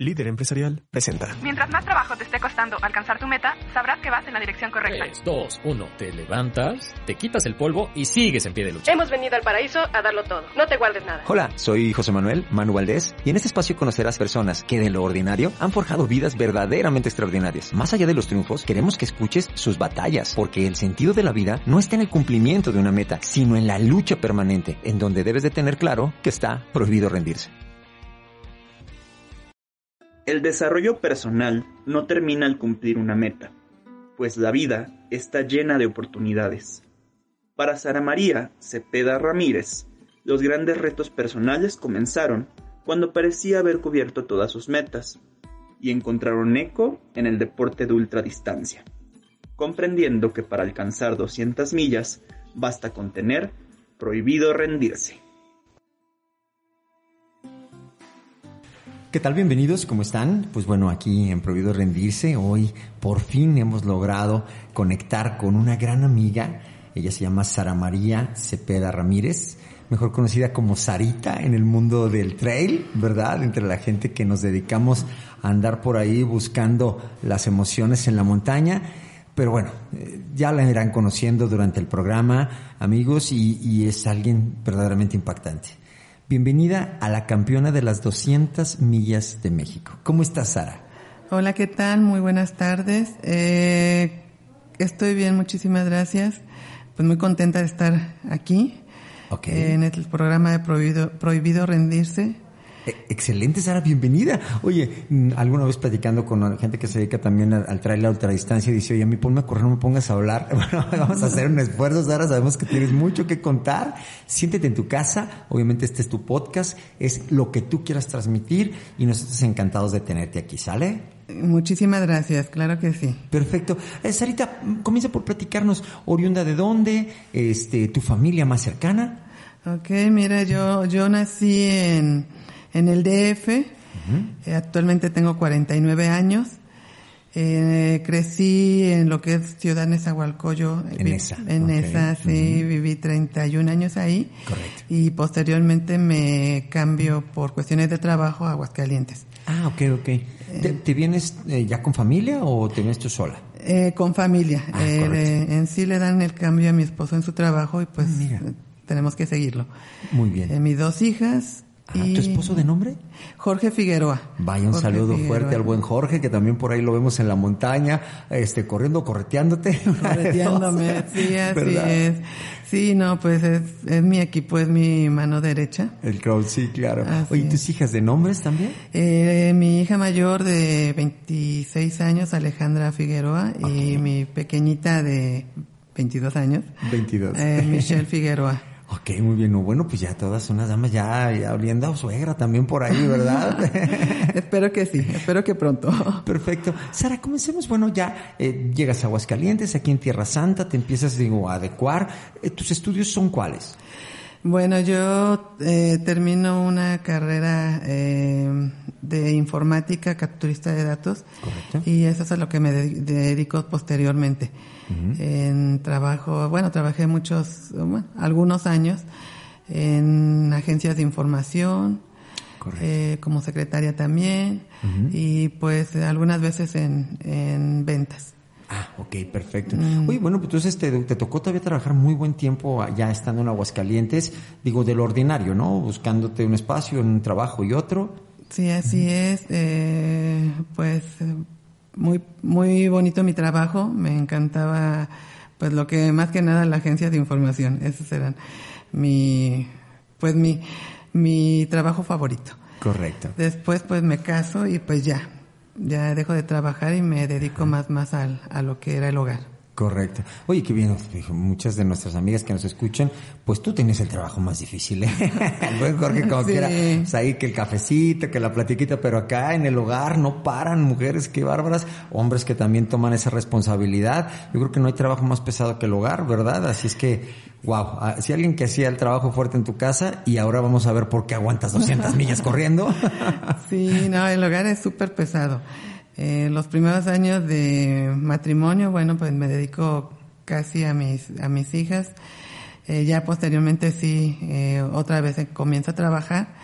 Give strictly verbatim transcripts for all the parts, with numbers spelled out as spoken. Líder Empresarial presenta. Mientras más trabajo te esté costando alcanzar tu meta, sabrás que vas en la dirección correcta. tres, dos, uno. Te levantas, te quitas el polvo y sigues en pie de lucha. Hemos venido al paraíso a darlo todo. No te guardes nada. Hola, soy José Manuel Manu Valdés y en este espacio conocerás personas que de lo ordinario han forjado vidas verdaderamente extraordinarias. Más allá de los triunfos, queremos que escuches sus batallas, porque el sentido de la vida no está en el cumplimiento de una meta, sino en la lucha permanente, en donde debes de tener claro que está prohibido rendirse. El desarrollo personal no termina al cumplir una meta, pues la vida está llena de oportunidades. Para Sara María Zepeda Ramírez, los grandes retos personales comenzaron cuando parecía haber cubierto todas sus metas y encontraron eco en el deporte de ultradistancia, comprendiendo que para alcanzar doscientas millas basta con tener prohibido rendirse. ¿Qué tal? Bienvenidos, ¿cómo están? Pues bueno, aquí en Prohibido Rendirse, hoy por fin hemos logrado conectar con una gran amiga. Ella se llama Sara María Zepeda Ramírez, mejor conocida como Sarita en el mundo del trail, ¿verdad? Entre la gente que nos dedicamos a andar por ahí buscando las emociones en la montaña. Pero bueno, ya la irán conociendo durante el programa, amigos, y, y es alguien verdaderamente impactante. Bienvenida a la campeona de las doscientas millas de México. ¿Cómo estás, Sara? Hola, ¿qué tal? Muy buenas tardes. Eh, estoy bien, muchísimas gracias. Pues muy contenta de estar aquí, okay, eh, en el programa de Prohibido, Prohibido Rendirse. Excelente, Sara, bienvenida. Oye, alguna vez platicando con gente que se dedica también al trail a ultradistancia, dice, oye, a mí ponme a correr, no me pongas a hablar. Bueno, vamos a hacer un esfuerzo, Sara, sabemos que tienes mucho que contar. Siéntete en tu casa, obviamente este es tu podcast, es lo que tú quieras transmitir y nosotros encantados de tenerte aquí, ¿sale? Muchísimas gracias, claro que sí. Perfecto. Eh, Sarita, comienza por platicarnos, oriunda de dónde, este, tu familia más cercana. Ok, mira, yo, yo nací en... en el D F, uh-huh. eh, actualmente tengo cuarenta y nueve años, eh, crecí en lo que es Ciudad Nezahualcóyotl, en vi, esa, en okay. esa sí, uh-huh. viví treinta y un años ahí. Correcto. Y posteriormente me cambio por cuestiones de trabajo a Aguascalientes. Ah, ok, ok. Eh, ¿Te, te vienes eh, ya con familia o te vienes tú sola? Eh, con familia. Ah, eh, correcto. En sí le dan el cambio a mi esposo en su trabajo y pues Mira. tenemos que seguirlo. Muy bien. Eh, mis dos hijas... Ah, ¿tu esposo de nombre? Jorge Figueroa. Vaya, un Jorge saludo Figueroa. Fuerte al buen Jorge, que también por ahí lo vemos en la montaña, este, corriendo, correteándote. Correteándome, sí, así ¿verdad? Es. Sí, no, pues es, es mi equipo, es mi mano derecha. El crowd, sí, claro. Así Oye, ¿tus es. hijas de nombres también? Eh, mi hija mayor de veintiséis años, Alejandra Figueroa, okay. y mi pequeñita de veintidós años. veintidós. Eh, Michelle Figueroa. Ok, muy bien. No, bueno, pues ya todas unas damas ya, ya oliendo a suegra también por ahí, ¿verdad? Espero que sí, espero que pronto. Perfecto. Sara, comencemos. Bueno, ya eh, llegas a Aguascalientes, aquí en Tierra Santa, te empiezas, digo, a adecuar. Eh, ¿Tus estudios son cuáles? Bueno, yo eh, termino una carrera eh, de informática, capturista de datos. Correcto. Y eso es a lo que me dedico posteriormente. Uh-huh. En trabajo, bueno, trabajé muchos, bueno, algunos años en agencias de información, eh, como secretaria también, uh-huh. y pues algunas veces en, en ventas. Ah, ok, perfecto. Mm. Oye, bueno, pues entonces te, te tocó todavía trabajar muy buen tiempo allá estando en Aguascalientes, digo, de lo ordinario, ¿no? Buscándote un espacio, un trabajo y otro. Sí, así mm. es. Eh, pues... Muy, muy bonito mi trabajo, me encantaba, pues lo que más que nada la agencia de información, esos eran mi, pues mi, mi trabajo favorito. Correcto. Después pues me caso y pues ya, ya dejo de trabajar y me dedico Ajá. más, más al, a lo que era el hogar. Correcto. Oye, qué bien, muchas de nuestras amigas que nos escuchan, pues tú tenías el trabajo más difícil, ¿eh? El buen Jorge, como sí. quiera, pues ahí que el cafecito, que la platiquita, pero acá en el hogar no paran mujeres, qué bárbaras, hombres que también toman esa responsabilidad. Yo creo que no hay trabajo más pesado que el hogar, ¿verdad? Así es que, wow, si alguien que hacía el trabajo fuerte en tu casa y ahora vamos a ver por qué aguantas doscientas millas corriendo. Sí, no, el hogar es súper pesado. Eh, los primeros años de matrimonio, bueno, pues me dedico casi a mis, a mis hijas. Eh, ya posteriormente sí, eh, otra vez comienzo a trabajar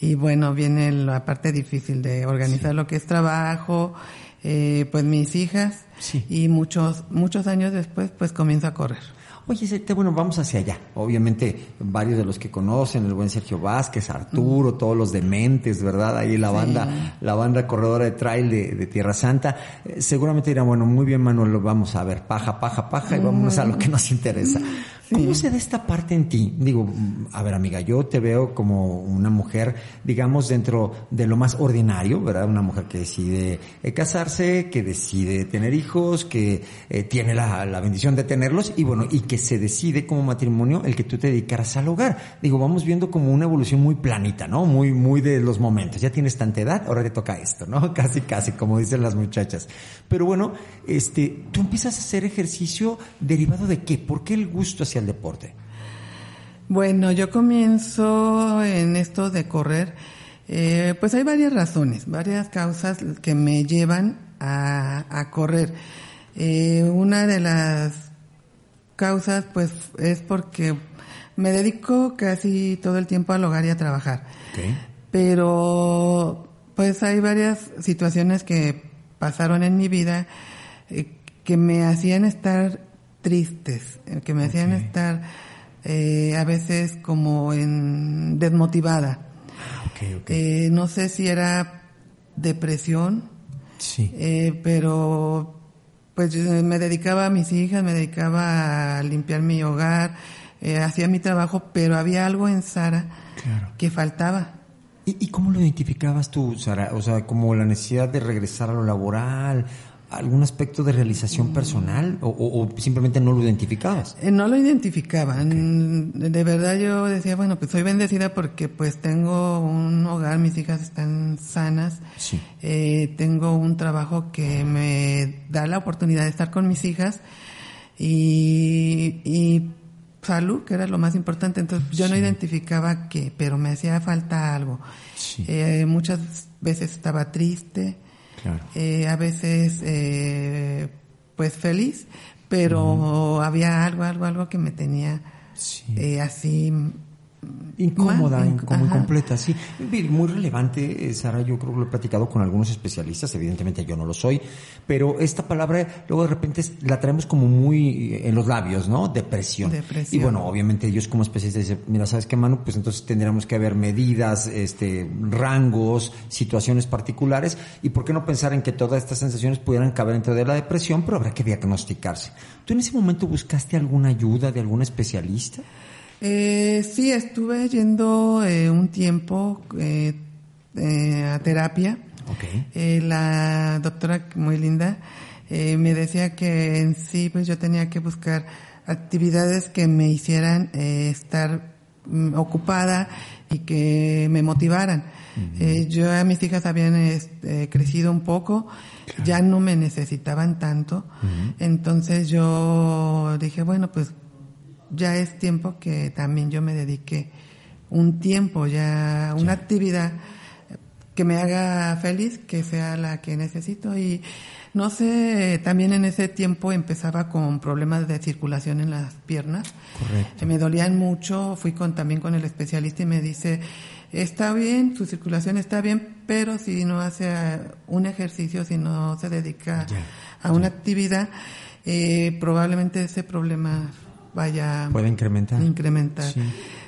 y bueno, viene la parte difícil de organizar sí. lo que es trabajo, eh, pues mis hijas sí. y muchos muchos años después pues comienzo a correr. Oye, bueno, vamos hacia allá. Obviamente, varios de los que conocen, el buen Sergio Vázquez, Arturo, todos los dementes, ¿verdad? Ahí la banda, sí. la banda corredora de trail de, de Tierra Santa. Eh, seguramente dirán, bueno, muy bien, Manuel, lo vamos a ver, paja, paja, paja, y vámonos a lo que nos interesa. Sí. ¿Cómo se da esta parte en ti? Digo, a ver, amiga, yo te veo como una mujer, digamos, dentro de lo más ordinario, ¿verdad? Una mujer que decide eh, casarse, que decide tener hijos, que eh, tiene la, la bendición de tenerlos, y bueno, y que se decide como matrimonio el que tú te dedicaras al hogar. Digo, vamos viendo como una evolución muy planita, ¿no? Muy, muy de los momentos. Ya tienes tanta edad, ahora te toca esto, ¿no? Casi, casi, como dicen las muchachas. Pero bueno, este, tú empiezas a hacer ejercicio derivado de qué? ¿Por qué el gusto hacia el deporte? Bueno, yo comienzo en esto de correr. Eh, pues hay varias razones, varias causas que me llevan a, a correr. Eh, una de las causas, pues, es porque me dedico casi todo el tiempo al hogar y a trabajar. Okay. Pero, pues, hay varias situaciones que pasaron en mi vida eh, que me hacían estar tristes, que me hacían okay. estar eh, a veces como en desmotivada. Okay, okay. Eh, no sé si era depresión, sí. eh, pero... pues me dedicaba a mis hijas, me dedicaba a limpiar mi hogar, eh, hacía mi trabajo, pero había algo en Sara claro. que faltaba. ¿Y, ¿Y cómo lo identificabas tú, Sara? O sea, como la necesidad de regresar a lo laboral, algún aspecto de realización mm. personal, o, o, o simplemente no lo identificabas. Eh, no lo identificaba. Okay. De verdad yo decía, bueno, pues soy bendecida porque pues tengo un hogar, mis hijas están sanas, sí. eh, tengo un trabajo que me da la oportunidad de estar con mis hijas y, y salud, que era lo más importante. Entonces yo sí. no identificaba qué, pero me hacía falta algo. Sí. Eh, muchas veces estaba triste. Claro. Eh, a veces, eh, pues feliz, pero uh-huh. había algo, algo, algo que me tenía sí. eh, así... incómoda, más, inc- muy completa, sí. Muy relevante, Sara, yo creo que lo he platicado con algunos especialistas, evidentemente yo no lo soy, pero esta palabra luego de repente la traemos como muy en los labios, ¿no? Depresión. Depresión. Y bueno, obviamente ellos como especialistas dicen, mira, ¿sabes qué, Manu? Pues entonces tendríamos que haber medidas, este, rangos, situaciones particulares, y por qué no pensar en que todas estas sensaciones pudieran caber dentro de la depresión, pero habrá que diagnosticarse. ¿Tú en ese momento buscaste alguna ayuda de algún especialista? Eh, sí, estuve yendo eh, un tiempo eh, eh, a terapia. Okay. Eh, la doctora, muy linda, eh, me decía que en sí pues yo tenía que buscar actividades que me hicieran eh, estar mm, ocupada y que me motivaran. Uh-huh. Eh, yo a mis hijas habían eh, crecido un poco, claro. ya no me necesitaban tanto. Uh-huh. Entonces yo dije, bueno, pues ya es tiempo que también yo me dedique un tiempo, ya una sí. actividad que me haga feliz, que sea la que necesito. Y no sé, también en ese tiempo empezaba con problemas de circulación en las piernas. Correcto. Me dolían mucho, fui con también con el especialista y me dice, está bien, su circulación está bien, pero si no hace un ejercicio, si no se dedica yeah. a una yeah. actividad, eh, probablemente ese problema... vaya... puede incrementar. Incrementar. Sí.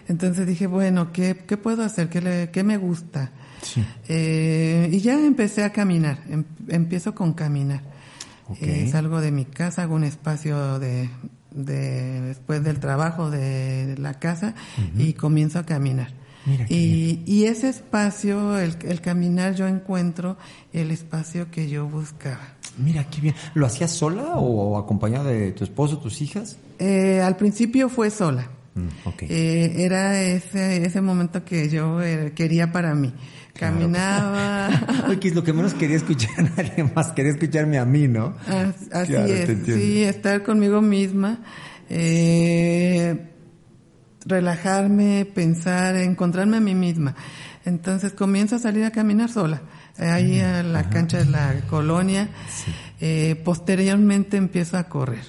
Entonces dije, bueno, ¿qué, qué puedo hacer? ¿Qué, le, qué me gusta? Sí. Eh, y ya empecé a caminar. Em, empiezo con caminar. Okay. Eh, salgo de mi casa, hago un espacio de, de después del trabajo de, de la casa uh-huh. y comienzo a caminar. Mira qué y, y ese espacio, el, el caminar, yo encuentro el espacio que yo buscaba. Mira, qué bien. ¿Lo hacías sola o acompañada de tu esposo, tus hijas? Eh, al principio fue sola. Mm, okay. eh, era ese ese momento que yo eh, quería para mí. Caminaba. Claro. Oye, lo que menos quería escuchar a nadie más, quería escucharme a mí, ¿no? Así, así claro, es, sí, estar conmigo misma, eh, relajarme, pensar, encontrarme a mí misma. Entonces comienzo a salir a caminar sola. Ahí a la cancha de la colonia, sí. eh, posteriormente empiezo a correr.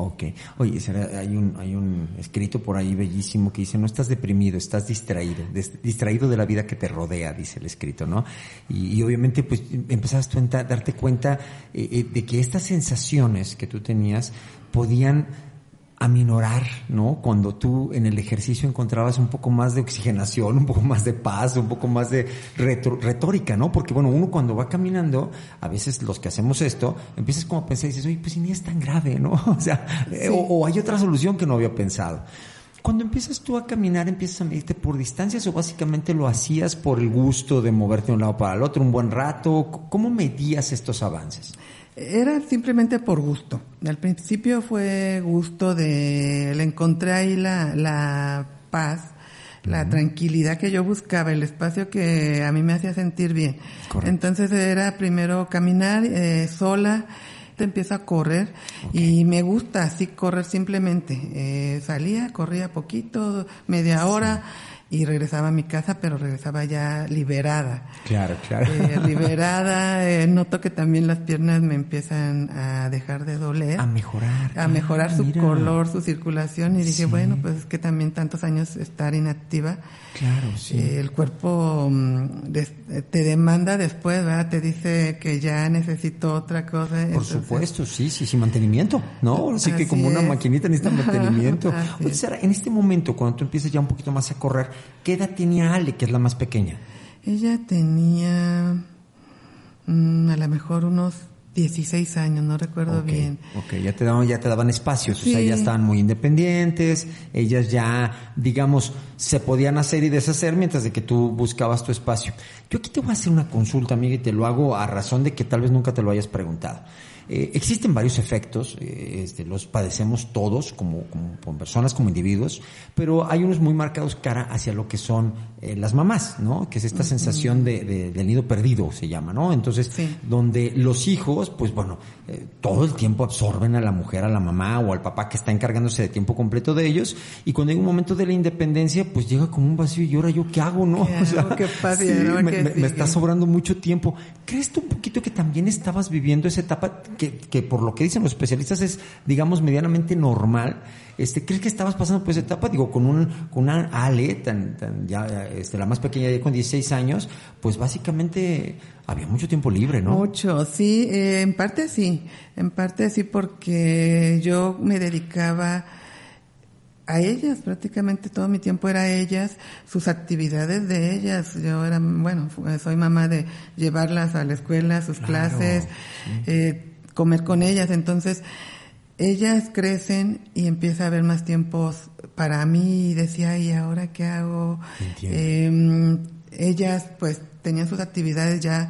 Ok. Oye, Sara, hay un hay un escrito por ahí bellísimo que dice, no estás deprimido, estás distraído, des, distraído de la vida que te rodea, dice el escrito, ¿no? Y, y obviamente, pues, empezabas tú a darte cuenta eh, eh, de que estas sensaciones que tú tenías podían aminorar, ¿no? Cuando tú en el ejercicio encontrabas un poco más de oxigenación, un poco más de paz, un poco más de retro, retórica, ¿no? Porque, bueno, uno cuando va caminando, a veces los que hacemos esto, empiezas como a pensar y dices, oye, pues si ni es tan grave, ¿no? O sea, sí. o, o hay otra solución que no había pensado. Cuando empiezas tú a caminar, ¿empiezas a medirte por distancias o básicamente lo hacías por el gusto de moverte de un lado para el otro un buen rato? ¿Cómo medías estos avances? Era simplemente por gusto. Al principio fue gusto de... Le encontré ahí la, la paz, uh-huh. la tranquilidad que yo buscaba, el espacio que a mí me hacía sentir bien. Correcto. Entonces era primero caminar eh, sola, te empieza a correr, okay. y me gusta así correr simplemente. Eh, salía, corría poquito, media sí. hora... y regresaba a mi casa, pero regresaba ya liberada. Claro, claro. Eh, liberada, eh, noto que también las piernas me empiezan a dejar de doler. A mejorar. A mejorar ah, su mira. color, su circulación. Y sí. dije, bueno, pues es que también tantos años estar inactiva. Claro, sí. Eh, el cuerpo te demanda después, ¿verdad? Te dice que ya necesito otra cosa. Por entonces... supuesto, sí, sí, sí, mantenimiento, ¿no? Así, Así que como es. una maquinita necesita mantenimiento. Oye, Sara, en este momento, cuando tú empiezas ya un poquito más a correr, ¿qué edad tenía Ale, que es la más pequeña? Ella tenía mmm, a lo mejor unos dieciséis años, no recuerdo okay, bien. Ok, ya te daban, ya te daban espacios, sí. o sea, ya estaban muy independientes, ellas ya, digamos, se podían hacer y deshacer mientras de que tú buscabas tu espacio. Yo aquí te voy a hacer una consulta, amiga, y te lo hago a razón de que tal vez nunca te lo hayas preguntado. Eh, existen varios efectos, eh, este, los padecemos todos como, como, como personas, como individuos, pero hay unos muy marcados cara hacia lo que son eh, las mamás, ¿no? Que es esta uh-huh. sensación de, de, del nido perdido, se llama, ¿no? Entonces, sí. donde los hijos, pues bueno, eh, todo el tiempo absorben a la mujer, a la mamá o al papá que está encargándose de tiempo completo de ellos, y cuando hay un momento de la independencia, pues llega como un vacío y ahora yo, ¿qué hago, no? ¿Qué o sea, hago? ¿Qué pasa? Sí, ¿no? me, me, me está sobrando mucho tiempo. ¿Crees tú un poquito que también estabas viviendo esa etapa Que, que por lo que dicen los especialistas es, digamos, medianamente normal? Este, ¿crees que estabas pasando por esa etapa? Digo, con un, con una Ale, tan, tan, ya, este, la más pequeña, ya con dieciséis años, pues básicamente había mucho tiempo libre, ¿no? Mucho, sí, eh, en parte sí, en parte sí, porque yo me dedicaba a ellas, prácticamente todo mi tiempo era ellas, sus actividades de ellas. Yo era, bueno, soy mamá de llevarlas a la escuela, sus claro, clases, sí. eh, comer con ellas, entonces ellas crecen y empieza a haber más tiempos para mí. Decía, ¿y ahora qué hago? Eh, ellas pues tenían sus actividades ya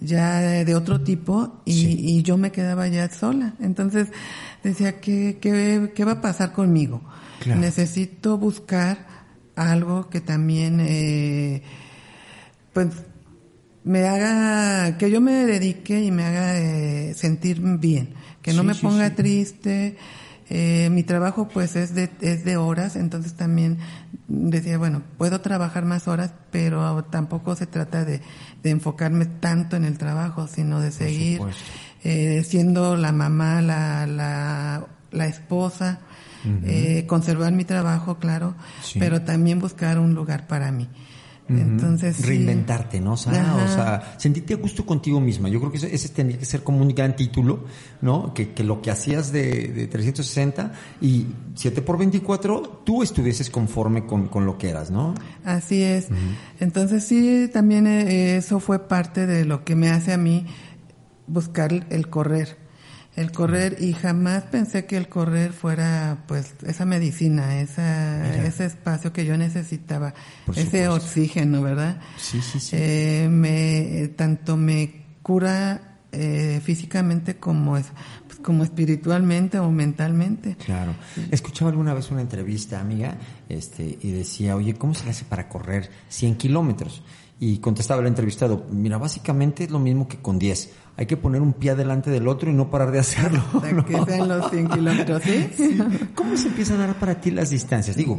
ya de otro tipo y, sí. y yo me quedaba ya sola, entonces decía, ¿qué, qué, qué va a pasar conmigo? Claro. Necesito buscar algo que también eh, pues me haga, que yo me dedique y me haga eh, sentir bien, que no sí, me ponga sí, sí. triste. Eh, mi trabajo pues es de, es de horas, entonces también decía, bueno, puedo trabajar más horas, pero tampoco se trata de, de enfocarme tanto en el trabajo, sino de seguir eh, siendo la mamá, la, la, la esposa, uh-huh. eh, conservar mi trabajo, claro, sí. pero también buscar un lugar para mí. Entonces, uh-huh. reinventarte, ¿no? O sea, o sea, sentirte a gusto contigo misma. Yo creo que ese tendría que ser como un gran título, ¿no? Que, que lo que hacías de, de trescientos sesenta y siete por veinticuatro, tú estuvieses conforme con, con lo que eras, ¿no? Así es. Uh-huh. Entonces sí, también eso fue parte de lo que me hace a mí buscar el correr. El correr, y jamás pensé que el correr fuera, pues, esa medicina, esa, Mira. ese espacio que yo necesitaba, Por ese supuesto. oxígeno, ¿verdad? Sí, sí, sí. Eh, me, tanto me cura eh, físicamente como es, pues, como espiritualmente o mentalmente. Claro. Escuchaba alguna vez una entrevista, amiga, este, y decía, oye, ¿cómo se hace para correr cien kilómetros? Y contestaba el entrevistado, mira, básicamente es lo mismo que con diez. Hay que poner un pie delante del otro y no parar de hacerlo. Hasta ¿no? que sean los cien kilómetros, ¿sí? ¿sí? ¿Cómo se empiezan a dar para ti las distancias? Digo,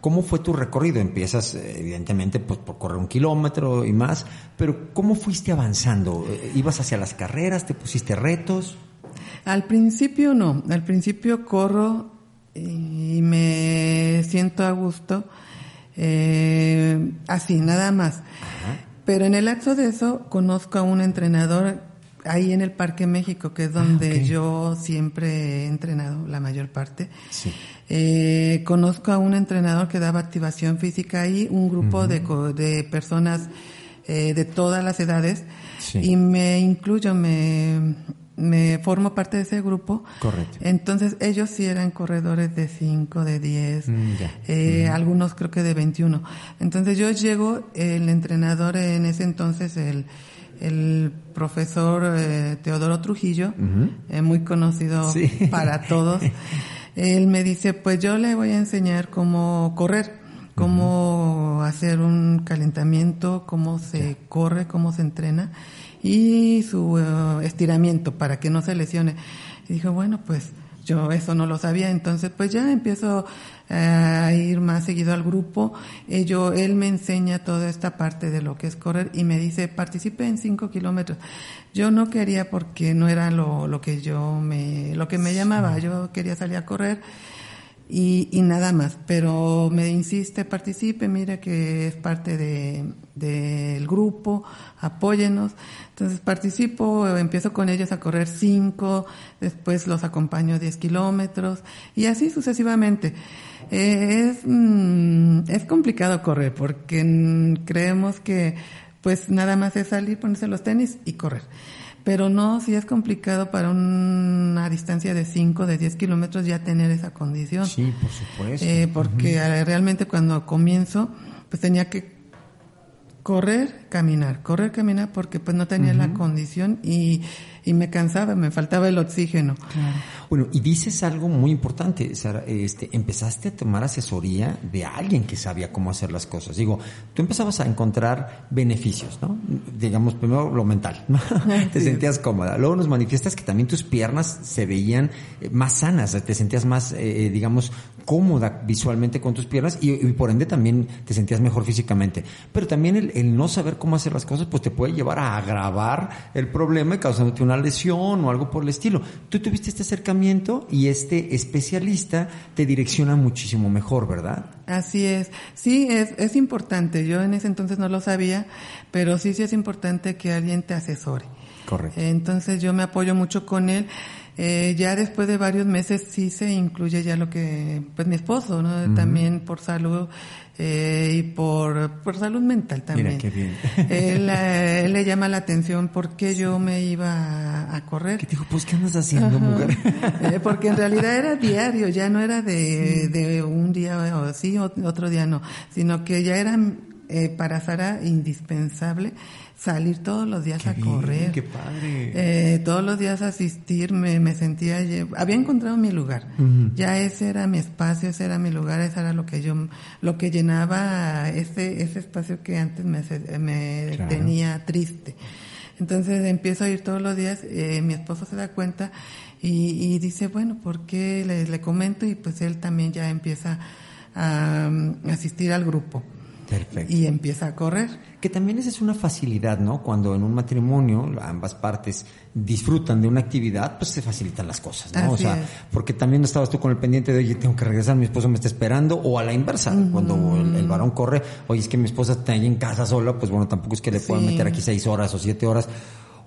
¿cómo fue tu recorrido? Empiezas, evidentemente, pues, por correr un kilómetro y más, pero ¿cómo fuiste avanzando? ¿Ibas hacia las carreras? ¿Te pusiste retos? Al principio no, al principio corro y me siento a gusto, eh, así, nada más. Ajá. Pero en el lapso de eso conozco a un entrenador ahí en el Parque México, que es donde ah, okay. yo siempre he entrenado la mayor parte. Sí. Eh, conozco a un entrenador que daba activación física ahí, un grupo uh-huh. de, de personas eh, de todas las edades, sí. y me incluyo, me, me formo parte de ese grupo. Correcto. Entonces ellos sí eran corredores de cinco, de diez, mm, eh, mm. algunos creo que de veintiuno. Entonces yo llego, el entrenador en ese entonces, el el profesor eh, Teodoro Trujillo, uh-huh. eh, muy conocido sí. para todos, él me dice, pues yo le voy a enseñar cómo correr, cómo uh-huh. hacer un calentamiento, cómo se ya. corre, cómo se entrena y su uh, estiramiento para que no se lesione. Y dijo, bueno, pues yo eso no lo sabía, entonces pues ya empiezo a ir más seguido al grupo. Ello, él me enseña toda esta parte de lo que es correr y me dice, participe en cinco kilómetros. Yo no quería porque no era lo, lo que yo me, lo que me llamaba, yo quería salir a correr y, y nada más, pero me insiste, participe, mira que es parte de, del grupo, apóyenos. Entonces participo, empiezo con ellos a correr cinco, después los acompaño diez kilómetros y así sucesivamente. Eh, es, mmm, es complicado correr porque mmm, creemos que pues nada más es salir, ponerse los tenis y correr. Pero no, sí es complicado para una distancia de cinco, de diez kilómetros ya tener esa condición. Sí, por supuesto. Eh, porque uh-huh. realmente cuando comienzo pues tenía que correr, caminar, correr, caminar, porque pues no tenía uh-huh. la condición y, y me cansaba, me faltaba el oxígeno. Claro. Bueno, y dices algo muy importante, Sara, este, empezaste a tomar asesoría de alguien que sabía cómo hacer las cosas. Digo, tú empezabas a encontrar beneficios, ¿no? Digamos, primero lo mental, ¿no? Te sentías cómoda. Luego nos manifiestas que también tus piernas se veían más sanas, te sentías más, eh, digamos, cómoda visualmente con tus piernas y, y por ende también te sentías mejor físicamente. Pero también el el no saber cómo hacer las cosas, pues te puede llevar a agravar el problema y causándote una lesión o algo por el estilo. Tú tuviste este acercamiento y este especialista te direcciona muchísimo mejor, ¿verdad? Así es. Sí, es, es importante. Yo en ese entonces no lo sabía, pero sí, sí es importante que alguien te asesore. Correcto. Entonces yo me apoyo mucho con él. Eh, ya después de varios meses sí se incluye ya lo que, pues mi esposo, ¿no? Uh-huh. También por salud eh, y por, por salud mental también. Mira qué bien. Él, eh, él le llama la atención porque sí. yo me iba a correr. ¿Qué te dijo? Pues ¿qué andas haciendo, uh-huh. mujer? Eh, porque en realidad era diario, ya no era de, sí. de un día o sí, otro día no, sino que ya era eh, para Sara indispensable salir todos los días qué a bien, correr. Qué padre. Eh, todos los días asistir, me, me sentía... Había encontrado mi lugar. Uh-huh. Ya ese era mi espacio, ese era mi lugar, ese era lo que yo... Lo que llenaba ese ese espacio que antes me, me claro. tenía triste. Entonces empiezo a ir todos los días, eh, mi esposo se da cuenta y, y dice, bueno, ¿por qué? Le, le comento y pues él también ya empieza a um, asistir al grupo. Perfecto. Y empieza a correr. Que también esa es una facilidad, ¿no? Cuando en un matrimonio ambas partes disfrutan de una actividad, pues se facilitan las cosas, ¿no? Así o sea, es. Porque también estabas tú con el pendiente de, oye, tengo que regresar, mi esposo me está esperando, o a la inversa, uh-huh. cuando el, el varón corre, oye, es que mi esposa está ahí en casa sola, pues bueno, tampoco es que le sí. puedan meter aquí seis horas o siete horas.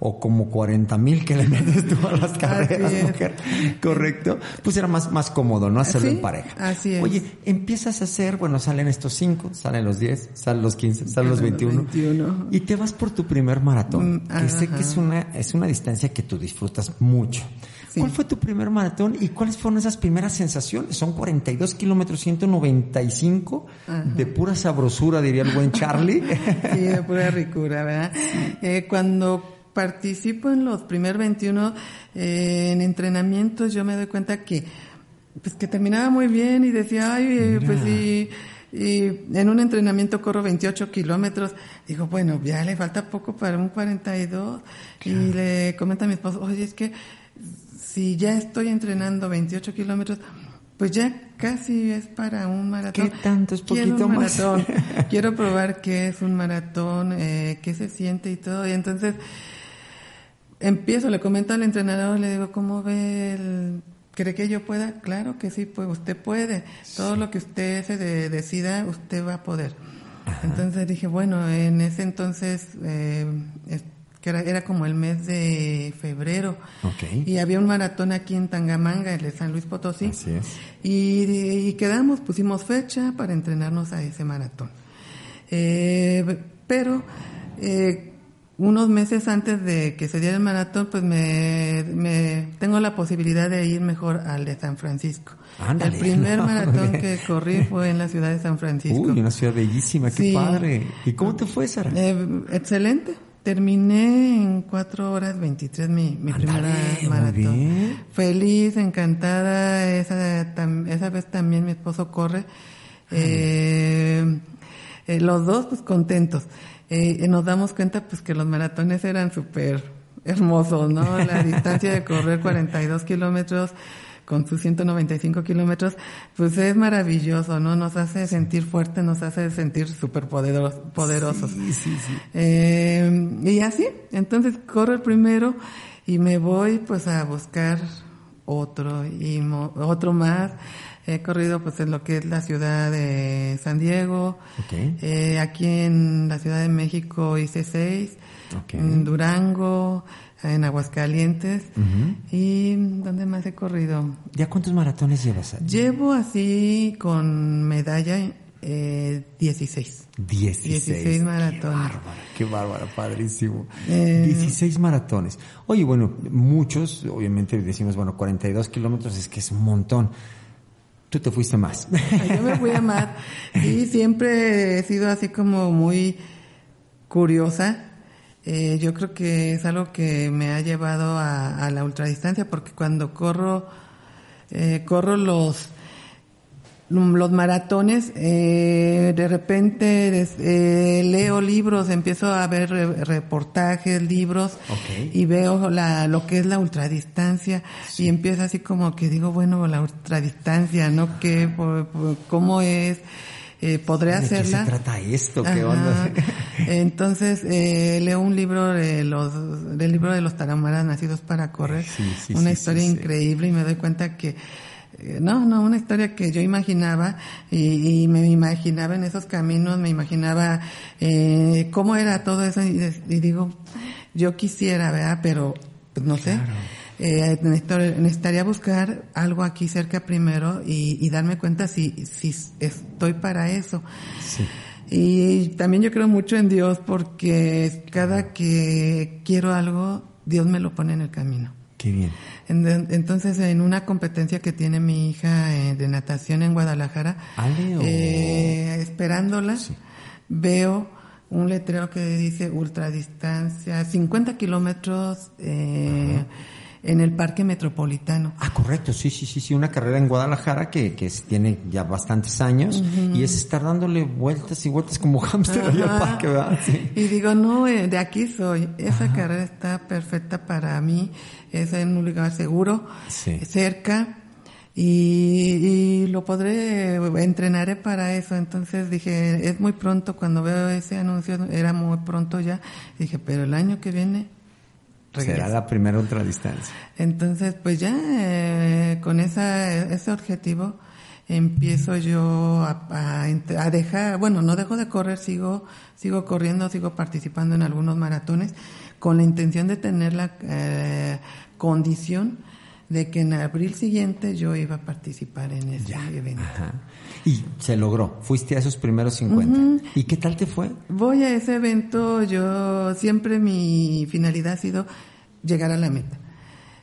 O como cuarenta mil que le metes tú a las carreras, mujer. Correcto. Pues era más, más cómodo, ¿no? Hacerlo ¿Sí? en pareja. Así es. Oye, empiezas a hacer, bueno, salen estos cinco, salen los diez, salen los quince, salen los veintiuno. veintiuno. Y te vas por tu primer maratón. Mm, que ajá. sé que es una, es una distancia que tú disfrutas mucho. Sí. ¿Cuál fue tu primer maratón y cuáles fueron esas primeras sensaciones? Son cuarenta y dos kilómetros, ciento noventa y cinco, ajá. de pura sabrosura, diría el buen Charlie. Sí, de pura ricura, ¿verdad? Sí. Eh, cuando participo en los primeros veintiuno eh, en entrenamientos, yo me doy cuenta que pues que terminaba muy bien y decía, ay, eh, pues sí, y, y en un entrenamiento corro veintiocho kilómetros. Digo, bueno, ya le falta poco para un cuarenta y dos. Claro. Y le comenta a mi esposo, oye, es que si ya estoy entrenando veintiocho kilómetros, pues ya casi es para un maratón. ¿Qué tanto? Es poquito Quiero un más. Maratón. Quiero probar qué es un maratón, eh, qué se siente y todo. Y entonces... empiezo, le comento al entrenador, le digo, ¿cómo ve el...? ¿Cree que yo pueda? Claro que sí, pues usted puede. Sí. Todo lo que usted se de, decida, usted va a poder. Ajá. Entonces dije, bueno, en ese entonces, eh, que era, era como el mes de febrero. Okay. Y había un maratón aquí en Tangamanga, el de San Luis Potosí. Así es. Y, y quedamos, pusimos fecha para entrenarnos a ese maratón. Eh, pero... Eh, unos meses antes de que se diera el maratón, pues me, me tengo la posibilidad de ir mejor al de San Francisco. Ándale, el primer no, maratón hombre. que corrí fue en la ciudad de San Francisco. Uy, una ciudad bellísima, qué sí. padre. ¿Y cómo te fue, Sara? Eh, excelente. Terminé en cuatro horas veintitrés mi, mi Ándale, primera maratón. Feliz, encantada. Esa, tam, esa vez también mi esposo corre. Eh, eh, los dos, pues contentos. Eh, nos damos cuenta pues que los maratones eran súper hermosos, ¿no? La distancia de correr cuarenta y dos kilómetros con sus ciento noventa y cinco kilómetros, pues es maravilloso, ¿no? Nos hace sentir fuertes, nos hace sentir súper poderosos. Sí, sí, sí. Eh, y así, entonces corro el primero y me voy pues a buscar otro y mo- otro más. He corrido pues en lo que es la ciudad de San Diego. Okay. Eh, aquí en la Ciudad de México hice seis. Okay. En Durango, en Aguascalientes. Uh-huh. ¿Y dónde más he corrido? ¿Ya cuántos maratones llevas? Llevo así con medalla eh, dieciséis. dieciséis. dieciséis maratones. Qué bárbaro, qué bárbaro, padrísimo. Eh... dieciséis maratones. Oye, bueno, muchos, obviamente decimos, bueno, cuarenta y dos kilómetros es que es un montón. Tú te fuiste más. Yo me fui a más. Y siempre he sido así como muy curiosa. Eh, yo creo que es algo que me ha llevado a, a la ultradistancia, porque cuando corro, eh, corro los, los maratones, eh, de repente des, eh, leo libros, empiezo a ver re, reportajes, libros, okay. y veo la, lo que es la ultradistancia, sí. y empieza así como que digo, bueno, la ultradistancia, ¿no? ¿Qué, por, por, ¿Cómo es? Eh, ¿Podré hacerla? ¿De qué se trata esto? ¿Qué onda? Entonces, eh, leo un libro de los, del libro de los tarahumaras nacidos para correr, sí, sí, una sí, historia sí, increíble, sí. y me doy cuenta que No, no, una historia que yo imaginaba y, y me imaginaba en esos caminos, me imaginaba eh, cómo era todo eso y, y digo, yo quisiera, ¿verdad? Pero pues, no claro. sé, eh, necesitaría buscar algo aquí cerca primero y, y darme cuenta si, si estoy para eso. Sí. Y también yo creo mucho en Dios porque cada que quiero algo, Dios me lo pone en el camino. Qué bien. Entonces, en una competencia que tiene mi hija de natación en Guadalajara, eh, esperándola, sí. veo un letrero que dice ultradistancia, cincuenta kilómetros eh, en el Parque Metropolitano. Ah, correcto, sí, sí, sí, sí, una carrera en Guadalajara que, que tiene ya bastantes años uh-huh. y es estar dándole vueltas y vueltas como hámster al parque, ¿verdad? Sí. Y digo, no, eh, de aquí soy. Esa Ajá. carrera está perfecta para mí. Es en un lugar seguro, sí. cerca, y, y lo podré, entrenaré para eso. Entonces dije, es muy pronto, cuando veo ese anuncio, era muy pronto ya. Dije, pero el año que viene regreso. Será la primera ultradistancia. Entonces, pues ya eh, con esa ese objetivo empiezo yo a, a, a dejar, bueno, no dejo de correr, sigo sigo corriendo, sigo participando en algunos maratones, con la intención de tener la eh, condición de que en abril siguiente yo iba a participar en ese ya. evento. Ajá. Y se logró, fuiste a esos primeros cincuenta. Uh-huh. ¿Y qué tal te fue? Voy a ese evento, yo siempre mi finalidad ha sido llegar a la meta.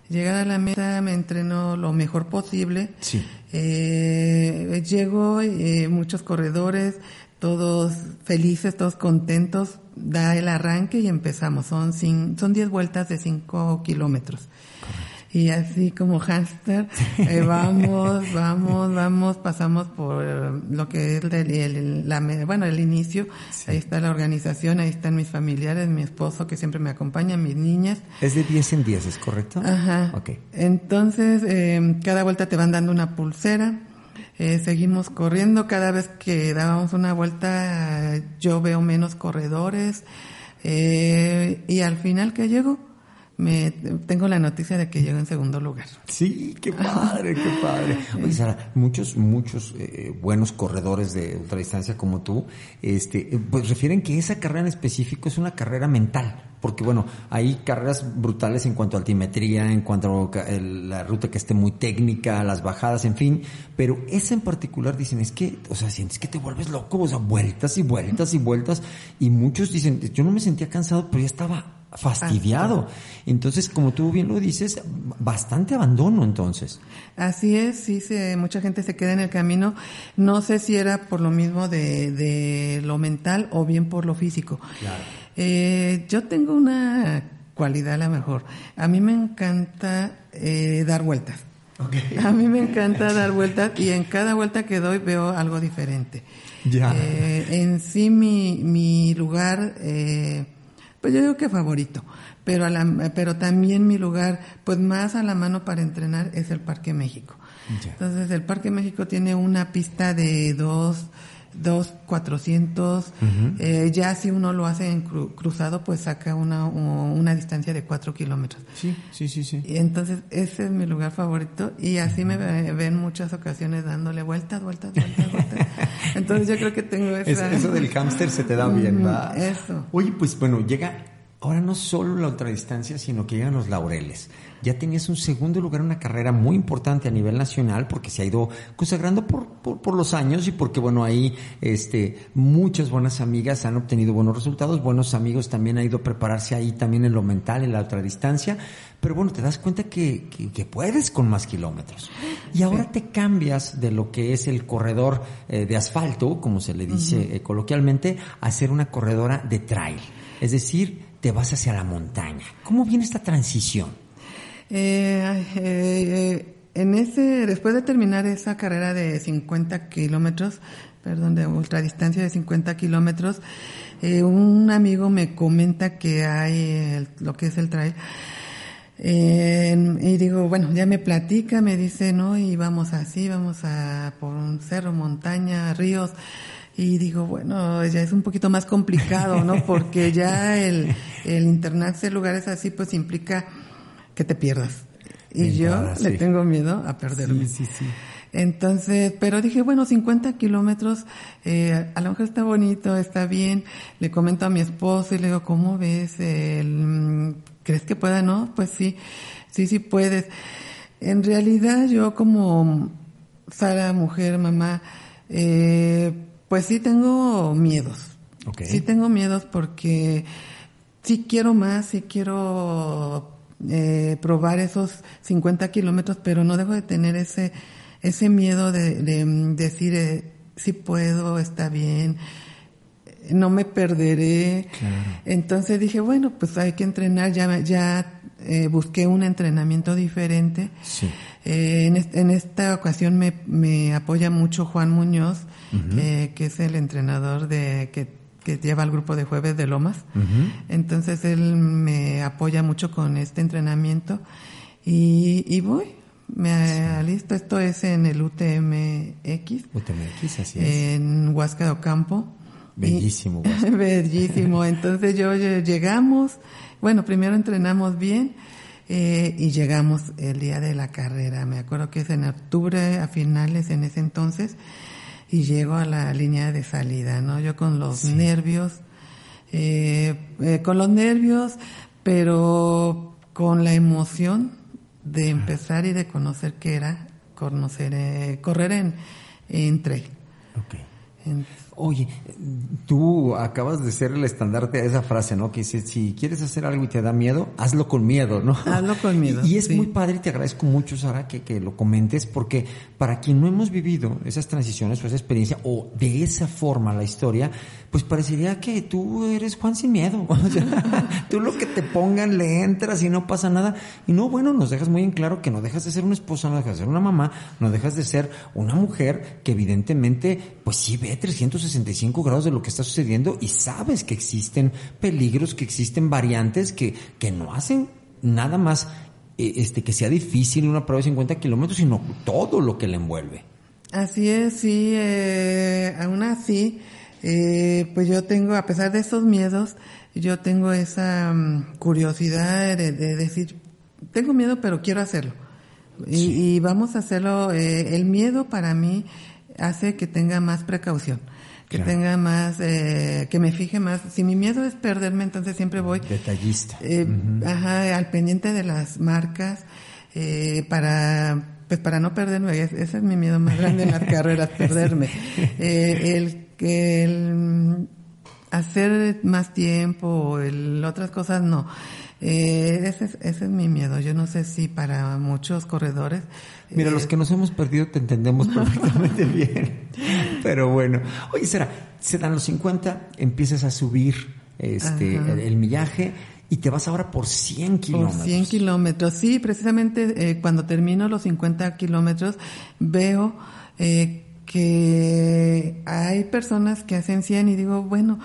Llegar a la meta, me entreno lo mejor posible. Sí. Eh, llego, eh, muchos corredores, todos felices, todos contentos, da el arranque y empezamos. Son cin- son diez vueltas de cinco kilómetros. Correcto. Y así como hámster, eh, vamos, vamos, vamos, pasamos por lo que es el, el, la, bueno, el inicio. Sí. Ahí está la organización, ahí están mis familiares, mi esposo que siempre me acompaña, mis niñas. Es de diez en diez, ¿es correcto? Ajá. Okay. Entonces, eh, cada vuelta te van dando una pulsera. Eh, seguimos corriendo, cada vez que dábamos una vuelta yo veo menos corredores eh, y al final que llego me tengo la noticia de que llego en segundo lugar. Sí, qué padre, qué padre. Oye, Sara, muchos, muchos eh, buenos corredores de ultradistancia como tú, este, pues refieren que esa carrera en específico es una carrera mental. Porque, bueno, hay carreras brutales en cuanto a altimetría, en cuanto a la ruta que esté muy técnica, las bajadas, en fin. Pero esa en particular dicen, es que, o sea, sientes que te vuelves loco, o sea, vueltas y vueltas y vueltas. Y muchos dicen, yo no me sentía cansado, pero ya estaba fastidiado. Entonces, como tú bien lo dices, bastante abandono entonces. Así es, sí, se, mucha gente se queda en el camino. No sé si era por lo mismo de, de lo mental o bien por lo físico. Claro. Eh, yo tengo una cualidad a lo mejor. A mí me encanta eh, dar vueltas. Okay. A mí me encanta dar vueltas y en cada vuelta que doy veo algo diferente. Ya. Eh, en sí mi, mi lugar... Eh, pues yo digo que favorito, pero a la, pero también mi lugar pues más a la mano para entrenar es el Parque México. Yeah. Entonces el Parque México tiene una pista de dos, dos cuatrocientos, uh-huh. eh, ya si uno lo hace en cru, cruzado pues saca una, una distancia de cuatro kilómetros. Sí, sí, sí, sí. Y entonces ese es mi lugar favorito y así me ven muchas ocasiones dándole vueltas, vueltas, vueltas, vueltas. Entonces yo creo que tengo esa... Eso del hámster se te da bien, ¿verdad? Eso. Oye, pues bueno, llega ahora no solo la ultradistancia, sino que llegan los laureles. Ya tenías un segundo lugar en una carrera muy importante a nivel nacional porque se ha ido consagrando por, por, por los años y porque, bueno, ahí este, muchas buenas amigas han obtenido buenos resultados, buenos amigos también han ido a prepararse ahí también en lo mental, en la ultradistancia. Pero bueno, te das cuenta que, que, que puedes con más kilómetros. Y ahora sí. Te cambias de lo que es el corredor eh, de asfalto, como se le dice uh-huh. eh, coloquialmente, a ser una corredora de trail. Es decir, te vas hacia la montaña. ¿Cómo viene esta transición? Eh, eh, eh, en ese, después de terminar esa carrera de cincuenta kilómetros, perdón, de ultradistancia de cincuenta kilómetros, eh, un amigo me comenta que hay el, lo que es el trail. Eh, y digo, bueno, ya me platica, me dice, no, y vamos así, vamos a por un cerro, montaña, ríos. Y digo, bueno, ya es un poquito más complicado, ¿no? Porque ya el, el internarse en lugares así, pues implica que te pierdas. Y Bien, yo nada, le sí. tengo miedo a perderme. Sí, sí, sí. Entonces, pero dije, bueno, cincuenta kilómetros, eh, a lo mejor está bonito, está bien. Le comento a mi esposo y le digo, ¿cómo ves? El, ¿crees que pueda, no? Pues sí, sí, sí puedes. En realidad, yo como Sara, mujer, mamá, eh, pues sí tengo miedos. Okay. Sí tengo miedos porque sí quiero más, sí quiero eh, probar esos cincuenta kilómetros, pero no dejo de tener ese ese miedo de, de, de decir eh, sí puedo, está bien, no me perderé. Claro. Entonces dije, bueno, pues hay que entrenar. Ya ya eh, busqué un entrenamiento diferente. Sí. Eh, en, en esta ocasión me, me apoya mucho Juan Muñoz, uh-huh. eh, que es el entrenador de que, que lleva el grupo de Jueves de Lomas. Uh-huh. Entonces él me apoya mucho con este entrenamiento y, y voy, me sí. alisto. Esto es en el U T M X. U T M X, así es. En Huasca de Ocampo. Bellísimo. Y, bellísimo. Entonces yo, yo llegamos, bueno, primero entrenamos bien. Eh, y llegamos el día de la carrera, me acuerdo que es en octubre, a finales en ese entonces, y llego a la línea de salida, ¿no? Yo con los sí. nervios, eh, eh, con los nervios, pero con la emoción de empezar y de conocer qué era conocer, eh, correr en, en trail. Okay. Entonces, oye, tú acabas de ser el estandarte a esa frase, ¿no? Que dice, si quieres hacer algo y te da miedo, hazlo con miedo, ¿no? Hazlo con miedo. Y, y es sí. muy padre, y te agradezco mucho, Sara, que, que lo comentes, porque para quien no hemos vivido esas transiciones o esa experiencia, o de esa forma la historia, pues parecería que tú eres Juan sin miedo. O sea, tú lo que te pongan le entras y no pasa nada. Y no, bueno, nos dejas muy en claro que no dejas de ser una esposa, no dejas de ser una mamá, no dejas de ser una mujer que evidentemente, pues sí ve trescientos sesenta y cinco grados de lo que está sucediendo y sabes que existen peligros, que existen variantes que, que no hacen nada más eh, este que sea difícil una prueba de cincuenta kilómetros, sino todo lo que le envuelve. Así es, sí, eh, aún así, eh, pues yo tengo, a pesar de esos miedos, yo tengo esa curiosidad de, de decir, tengo miedo, pero quiero hacerlo. Y, sí. y vamos a hacerlo. Eh, el miedo para mí hace que tenga más precaución, que claro. tenga más, eh, que me fije más. Si mi miedo es perderme, entonces siempre voy detallista, eh, uh-huh. ajá, al pendiente de las marcas, eh, para pues para no perderme. Ese es mi miedo más grande en las carreras, perderme. Eh, el que el hacer más tiempo, el otras cosas no. Eh, ese, es, ese es mi miedo. Yo no sé si para muchos corredores... Mira, eh, los que nos hemos perdido te entendemos perfectamente bien. Pero bueno. Oye, Sara, se dan los cincuenta, empiezas a subir este el, el millaje y te vas ahora por cien kilómetros. Por cien kilómetros. Sí, precisamente eh, cuando termino los cincuenta kilómetros veo... Eh, que hay personas que hacen cien y digo, bueno,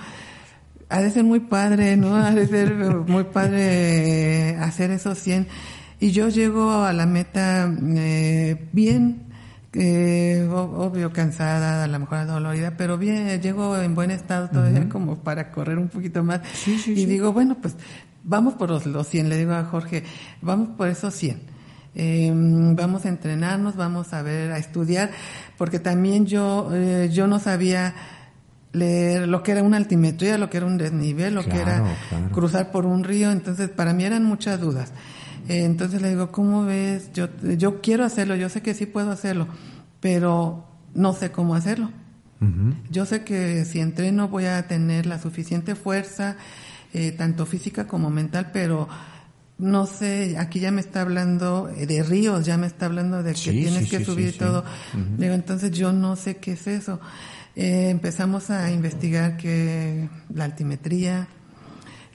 ha de ser muy padre, ¿no? Ha de ser muy padre hacer esos cien. Y yo llego a la meta eh, bien, eh, obvio, cansada, a lo mejor dolorida, pero bien, llego en buen estado todavía, uh-huh. como para correr un poquito más. Sí, sí, y sí. digo, bueno, pues vamos por los, los cien, le digo a Jorge, vamos por esos cien. Eh, vamos a entrenarnos, vamos a ver, a estudiar, porque también yo eh, yo no sabía leer lo que era una altimetría, lo que era un desnivel, lo claro, que era claro. cruzar por un río. Entonces para mí eran muchas dudas. Eh, entonces le digo, ¿cómo ves? Yo yo quiero hacerlo, yo sé que sí puedo hacerlo, pero no sé cómo hacerlo. Uh-huh. Yo sé que si entreno voy a tener la suficiente fuerza, eh, tanto física como mental, pero no sé, aquí ya me está hablando de ríos, ya me está hablando de que sí, tienes sí, que sí, subir sí, todo. Sí. Uh-huh. Digo, entonces yo no sé qué es eso. Eh, empezamos a investigar que la altimetría.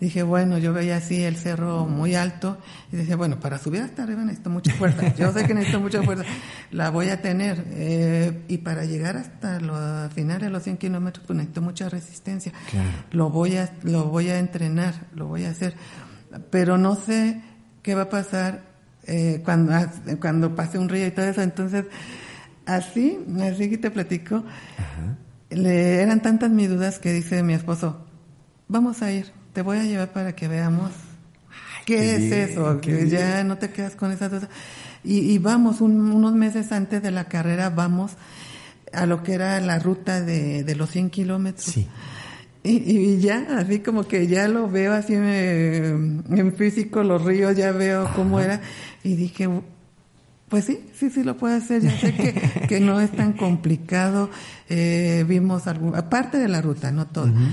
Dije, bueno, yo veía así el cerro muy alto. Y dije, bueno, para subir hasta arriba necesito mucha fuerza. Yo sé que necesito mucha fuerza. La voy a tener. Eh, y para llegar hasta los finales, los cien kilómetros, pues necesito mucha resistencia. Claro. Lo voy a, lo voy a entrenar, lo voy a hacer. Pero no sé qué va a pasar eh, cuando cuando pase un río y todo eso. Entonces, así, así que te platico, ajá. Le, eran tantas mis dudas que dice mi esposo, vamos a ir, te voy a llevar para que veamos ay, qué, qué es bien, eso, que bien. Ya no te quedas con esas dudas. Y, y vamos, un, unos meses antes de la carrera, vamos a lo que era la ruta de, de los cien kilómetros. Sí. Y, y ya, así como que ya lo veo así me, en físico, los ríos, ya veo cómo era. Y dije, pues sí, sí, sí lo puedo hacer. Ya sé que, que no es tan complicado. Eh, vimos algo, aparte de la ruta, no todo. Uh-huh.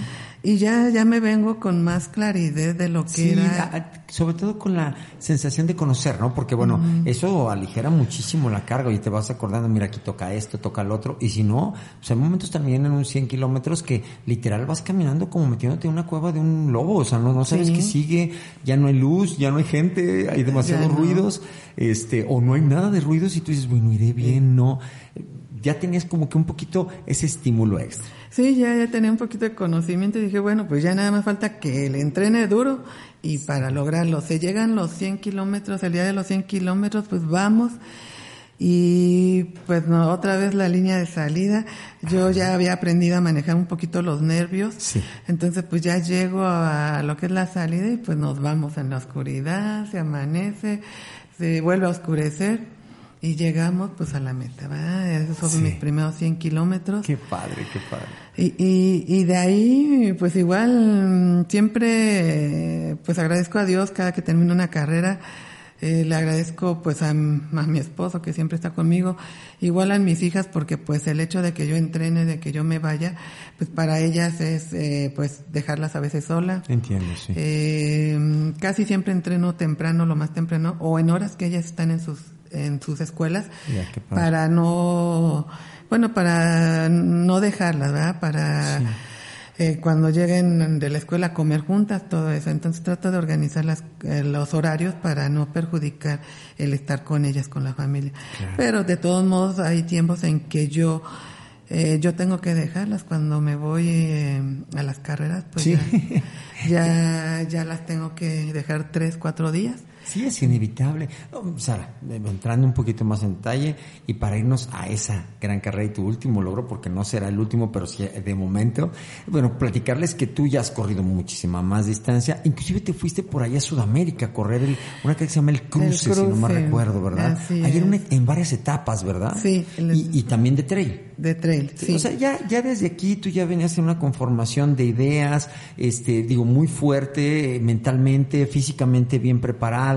Y ya, ya me vengo con más claridad de lo que sí, era. La, sobre todo con la sensación de conocer, ¿no? Porque bueno, uh-huh. eso aligera muchísimo la carga y te vas acordando, mira, aquí toca esto, toca el otro. Y si no, pues hay momentos también en un cien kilómetros que literal vas caminando como metiéndote en una cueva de un lobo. O sea, no, no sabes sí. qué sigue, ya no hay luz, ya no hay gente, hay demasiados no. ruidos, este, o no hay nada de ruidos y tú dices, bueno, iré bien, no. Ya tenías como que un poquito ese estímulo extra. Sí, ya, ya tenía un poquito de conocimiento y dije, bueno, pues ya nada más falta que le entrene duro y para lograrlo. Se llegan los cien kilómetros, el día de los cien kilómetros, pues vamos. Y pues no, otra vez la línea de salida. Yo ajá. ya había aprendido a manejar un poquito los nervios. Sí. Entonces pues ya llego a lo que es la salida y pues nos vamos en la oscuridad, se amanece, se vuelve a oscurecer. Y llegamos pues a la meta, ¿verdad? Esos son sí. mis primeros cien kilómetros. Qué padre, qué padre. Y, y, y de ahí, pues igual, siempre, pues agradezco a Dios cada que termino una carrera. Eh, le agradezco pues a, a mi esposo que siempre está conmigo. Igual a mis hijas porque pues el hecho de que yo entrene, de que yo me vaya, pues para ellas es eh, pues dejarlas a veces sola. Entiendo, sí. Eh, casi siempre entreno temprano, lo más temprano, o en horas que ellas están en sus en sus escuelas ya, para no bueno para no dejarlas, ¿verdad? Para sí. eh, cuando lleguen de la escuela a comer juntas, todo eso. Entonces trato de organizar las, eh, los horarios para no perjudicar el estar con ellas, con la familia. Claro. Pero de todos modos hay tiempos en que yo eh, yo tengo que dejarlas. Cuando me voy eh, a las carreras pues sí. ya, ya ya las tengo que dejar tres, cuatro días. Sí, es inevitable. No, Sara, entrando un poquito más en detalle y para irnos a esa gran carrera y tu último logro, porque no será el último, pero sí de momento, bueno, platicarles que tú ya has corrido muchísima más distancia, inclusive te fuiste por allá a Sudamérica a correr el, una que se llama El Cruce, el Cruce. si no mal recuerdo, ¿verdad? Ayer una, en varias etapas, ¿verdad? Sí. El, y, y también de trail. De trail, sí. O sea, ya, ya desde aquí tú ya venías en una conformación de ideas, este, digo, muy fuerte, mentalmente, físicamente bien preparada.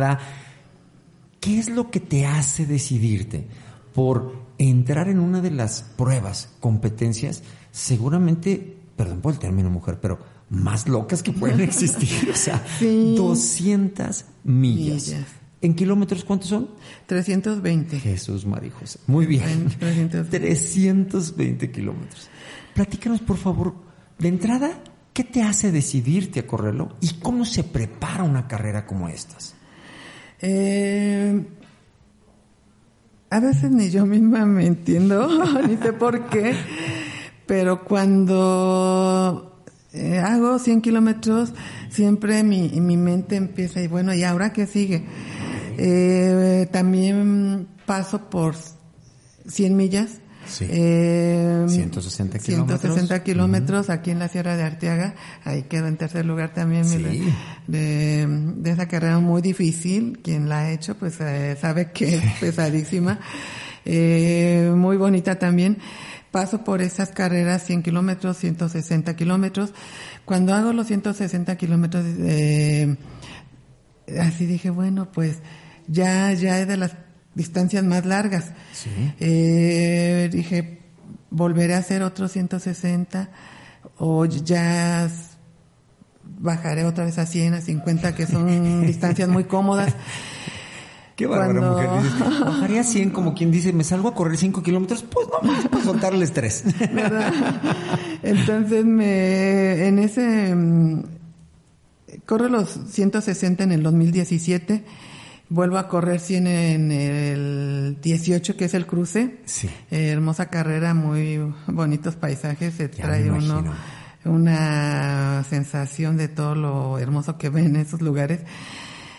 ¿Qué es lo que te hace decidirte por entrar en una de las pruebas, competencias, seguramente, perdón por el término mujer, pero más locas que pueden existir? O sea, sí. doscientas millas. millas. ¿En kilómetros cuántos son? trescientos veinte. Jesús, María José. Muy bien. trescientos veinte. trescientos veinte kilómetros. Platícanos, por favor, de entrada, ¿qué te hace decidirte a correrlo? ¿Y cómo se prepara una carrera como estas? Eh, a veces ni yo misma me entiendo, ni sé por qué, pero cuando... Eh, hago cien kilómetros, siempre mi, mi mente empieza y bueno, ¿y ahora qué sigue? Eh, también paso por cien millas, sí. eh, ciento sesenta kilómetros. ciento sesenta kilómetros uh-huh. Aquí en la Sierra de Arteaga, ahí quedo en tercer lugar también. Sí. Mi, de, de esa carrera muy difícil, quien la ha hecho pues eh, sabe que es pesadísima, eh, muy bonita también. Paso por esas carreras cien kilómetros, ciento sesenta kilómetros. Cuando hago los ciento sesenta kilómetros, eh, así dije, bueno, pues ya, ya es de las distancias más largas. Sí. Eh, dije, volveré a hacer otros ciento sesenta o ya bajaré otra vez a cien, a cincuenta, que son distancias muy cómodas. Qué bárbara, cuando... mujer. Dices, bajaría cien, como quien dice, me salgo a correr cinco kilómetros, pues no más para soltarles tres. ¿Verdad? Entonces, me, en ese... Corro los ciento sesenta en el dos mil diecisiete, vuelvo a correr cien en el dieciocho, que es el Cruce. Sí. Eh, hermosa carrera, muy bonitos paisajes, se ya trae uno una sensación de todo lo hermoso que ven en esos lugares.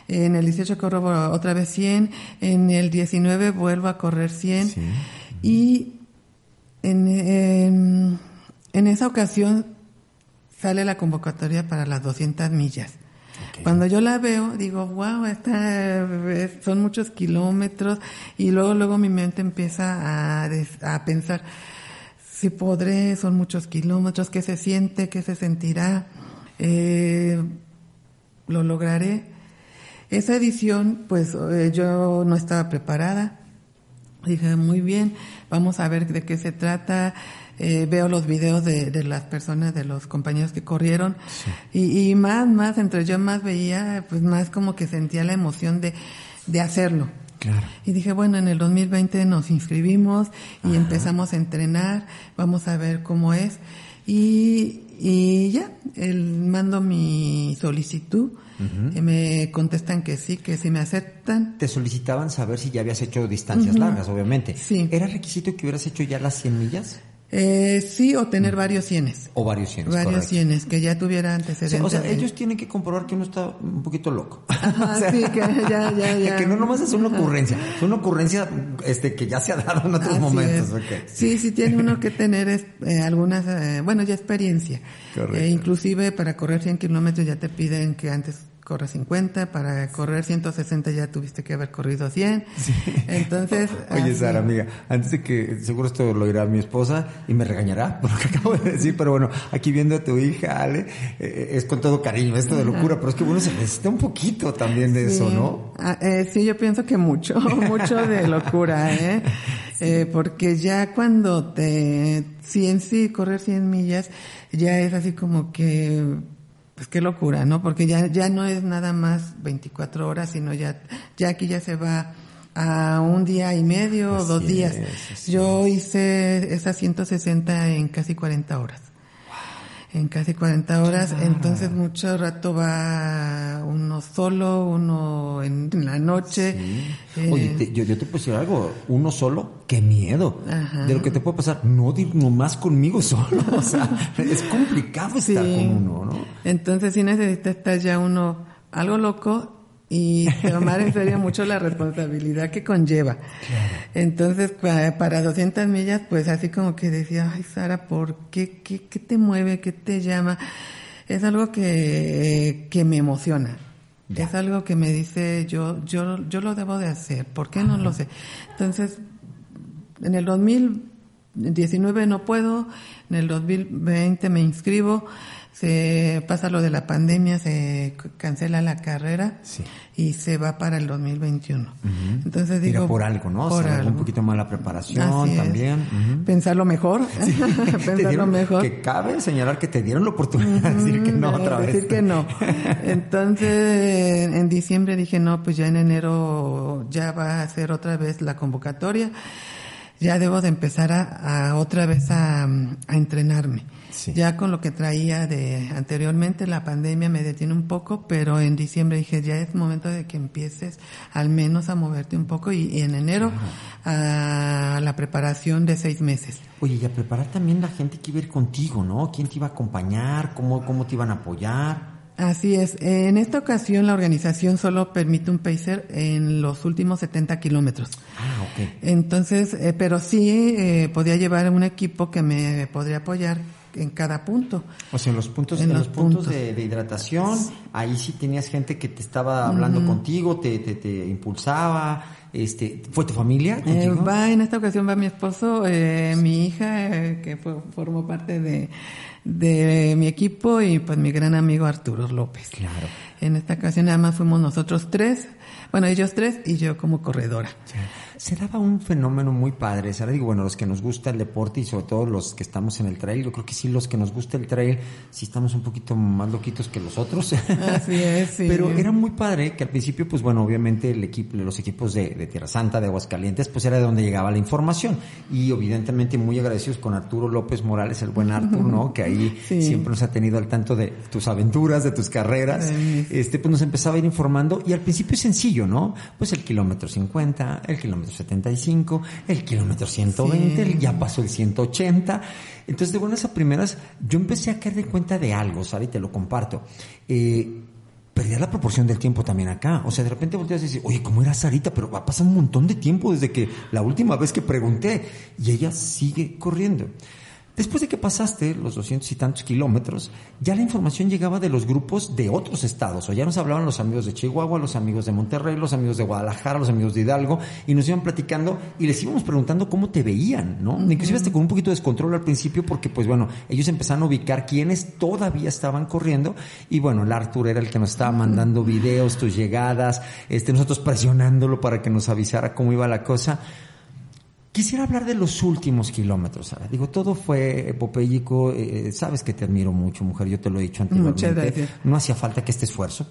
En el dieciocho corro otra vez cien, en el diecinueve vuelvo a correr cien. Sí. Y en, en, en esa ocasión sale la convocatoria para las doscientas millas. Okay. Cuando yo la veo digo, wow, esta, son muchos kilómetros, y luego luego mi mente empieza a, des, a pensar, si podré, son muchos kilómetros, ¿qué se siente? ¿Qué se sentirá? Eh, ¿lo lograré? Esa edición, pues eh, yo no estaba preparada. Dije, muy bien, vamos a ver de qué se trata. Eh, veo los videos de, de las personas, de los compañeros que corrieron. Sí. Y, y más, más, entre yo más veía, pues más como que sentía la emoción de, de hacerlo. Claro. Y dije, bueno, en el dos mil veinte nos inscribimos y ajá, empezamos a entrenar. Vamos a ver cómo es. Y, y ya, el, mando mi solicitud. Uh-huh. Me contestan que sí, que sí me aceptan. Te solicitaban saber si ya habías hecho distancias uh-huh. largas, obviamente. Sí. ¿Era requisito que hubieras hecho ya las cien millas? Eh, sí, o tener uh-huh. varios cienes. O varios cienes, Varios correcto. cienes, que ya tuviera antecedentes. O sea, o sea ellos tienen que comprobar que uno está un poquito loco. Ajá, o sea, sí, que ya, ya, ya. Que no nomás es una ocurrencia, es una ocurrencia este, que ya se ha dado en otros así momentos. Okay. Sí, sí tiene uno que tener eh, algunas, eh, bueno, ya experiencia. Correcto. Eh, inclusive para correr cien kilómetros ya te piden que antes... corre cincuenta, para correr ciento sesenta ya tuviste que haber corrido cien. Sí. Entonces... Oye, así. Sara, amiga, antes de que... Seguro esto lo dirá mi esposa y me regañará por lo que acabo de decir, pero bueno, aquí viendo a tu hija, Ale, eh, es con todo cariño, esto de locura, pero es que bueno, se necesita un poquito también de sí. eso, ¿no? Ah, eh, sí, yo pienso que mucho, mucho de locura, ¿eh? Sí. Eh, porque ya cuando te... Sí, en sí, correr cien millas ya es así como que... Pues qué locura, ¿no? Porque ya ya no es nada más veinticuatro horas, sino ya ya aquí ya se va a un día y medio o dos días. Es, Yo es. hice esas ciento sesenta en casi cuarenta horas. Wow. En casi cuarenta horas, claro. Entonces mucho rato va uno solo, uno en, en la noche. Sí. Eh, Oye, te, yo, yo te puedo decir algo, uno solo, qué miedo. Ajá. De lo que te puede pasar, no nomás conmigo solo, o sea, es complicado estar sí. con uno, ¿no? Entonces sí necesita estar ya uno algo loco y tomar en serio mucho la responsabilidad que conlleva. Claro. Entonces, para, para doscientas millas, pues así como que decía, ay, Sara, ¿por qué? ¿Qué, qué te mueve? ¿Qué te llama? Es algo que, que me emociona. Ya. Es algo que me dice, yo yo yo lo debo de hacer. ¿Por qué? Ajá. No lo sé. Entonces, en el dos mil diecinueve no puedo, en el dos mil veinte me inscribo, se pasa lo de la pandemia, se cancela la carrera, sí, y se va para el dos mil veintiuno. Uh-huh. Entonces digo, mira, por algo, ¿no? Por o sea, algo. Un poquito más la preparación también. Uh-huh. Pensarlo mejor. Sí. Pensarlo mejor. Que cabe señalar que te dieron la oportunidad de decir que no, no otra vez. Decir que no. Entonces, en diciembre dije, no, pues ya en enero ya va a ser otra vez la convocatoria. Ya debo de empezar a, a otra vez a, a entrenarme. Sí. Ya con lo que traía de anteriormente, la pandemia me detiene un poco, pero en diciembre dije, ya es momento de que empieces al menos a moverte un poco, y, y en enero, ajá, a la preparación de seis meses. Oye, y a preparar también la gente que iba a ir contigo, ¿no? ¿Quién te iba a acompañar? ¿Cómo, cómo te iban a apoyar? Así es. En esta ocasión la organización solo permite un pacer en los últimos setenta kilómetros. Ah, ok. Entonces, eh, pero sí eh, podía llevar un equipo que me podría apoyar en cada punto. O sea, en los puntos, en, en los, los puntos, puntos. De, de hidratación, ahí sí tenías gente que te estaba hablando, uh-huh, contigo, te, te, te impulsaba. Este, ¿fue tu familia contigo? Eh, va, en esta ocasión va mi esposo, eh, sí, mi hija, eh, que fue, formó parte de, de mi equipo, y pues mi gran amigo Arturo López. Claro. En esta ocasión nada más fuimos nosotros tres, bueno, ellos tres y yo como corredora. Sí. Se daba un fenómeno muy padre, Sara. Digo, bueno, los que nos gusta el deporte y sobre todo los que estamos en el trail, yo creo que sí, los que nos gusta el trail, sí estamos un poquito más loquitos que los otros. Así es, sí. Pero era muy padre que al principio, pues bueno, obviamente el equipo, los equipos de, de Tierra Santa, de Aguascalientes, pues era de donde llegaba la información. Y evidentemente muy agradecidos con Arturo López Morales, el buen Artur, ¿no? Que ahí sí, siempre nos ha tenido al tanto de tus aventuras, de tus carreras. Sí. Este, pues nos empezaba a ir informando, y al principio es sencillo, ¿no? Pues el kilómetro cincuenta, el kilómetro setenta y cinco, el kilómetro ciento veinte, sí, ya pasó el ciento ochenta. Entonces, de buenas a primeras, yo empecé a caer de cuenta de algo, Sara, y te lo comparto. Eh, perdía la proporción del tiempo también acá. O sea, de repente volteas y dices, oye, ¿cómo era Sarita? Pero va a pasar un montón de tiempo desde que la última vez que pregunté, y ella sigue corriendo. Después de que pasaste los doscientos y tantos kilómetros, ya la información llegaba de los grupos de otros estados. O ya nos hablaban los amigos de Chihuahua, los amigos de Monterrey, los amigos de Guadalajara, los amigos de Hidalgo, y nos iban platicando y les íbamos preguntando cómo te veían, ¿no? Uh-huh. Inclusive hasta con un poquito de descontrol al principio, porque pues bueno, ellos empezaron a ubicar quiénes todavía estaban corriendo, y bueno, el Arthur era el que nos estaba mandando videos, tus llegadas, este, nosotros presionándolo para que nos avisara cómo iba la cosa. Quisiera hablar de los últimos kilómetros, Sara. Digo, todo fue epopéyico. Eh, sabes que te admiro mucho, mujer. Yo te lo he dicho anteriormente. Muchas gracias. No hacía falta que este esfuerzo.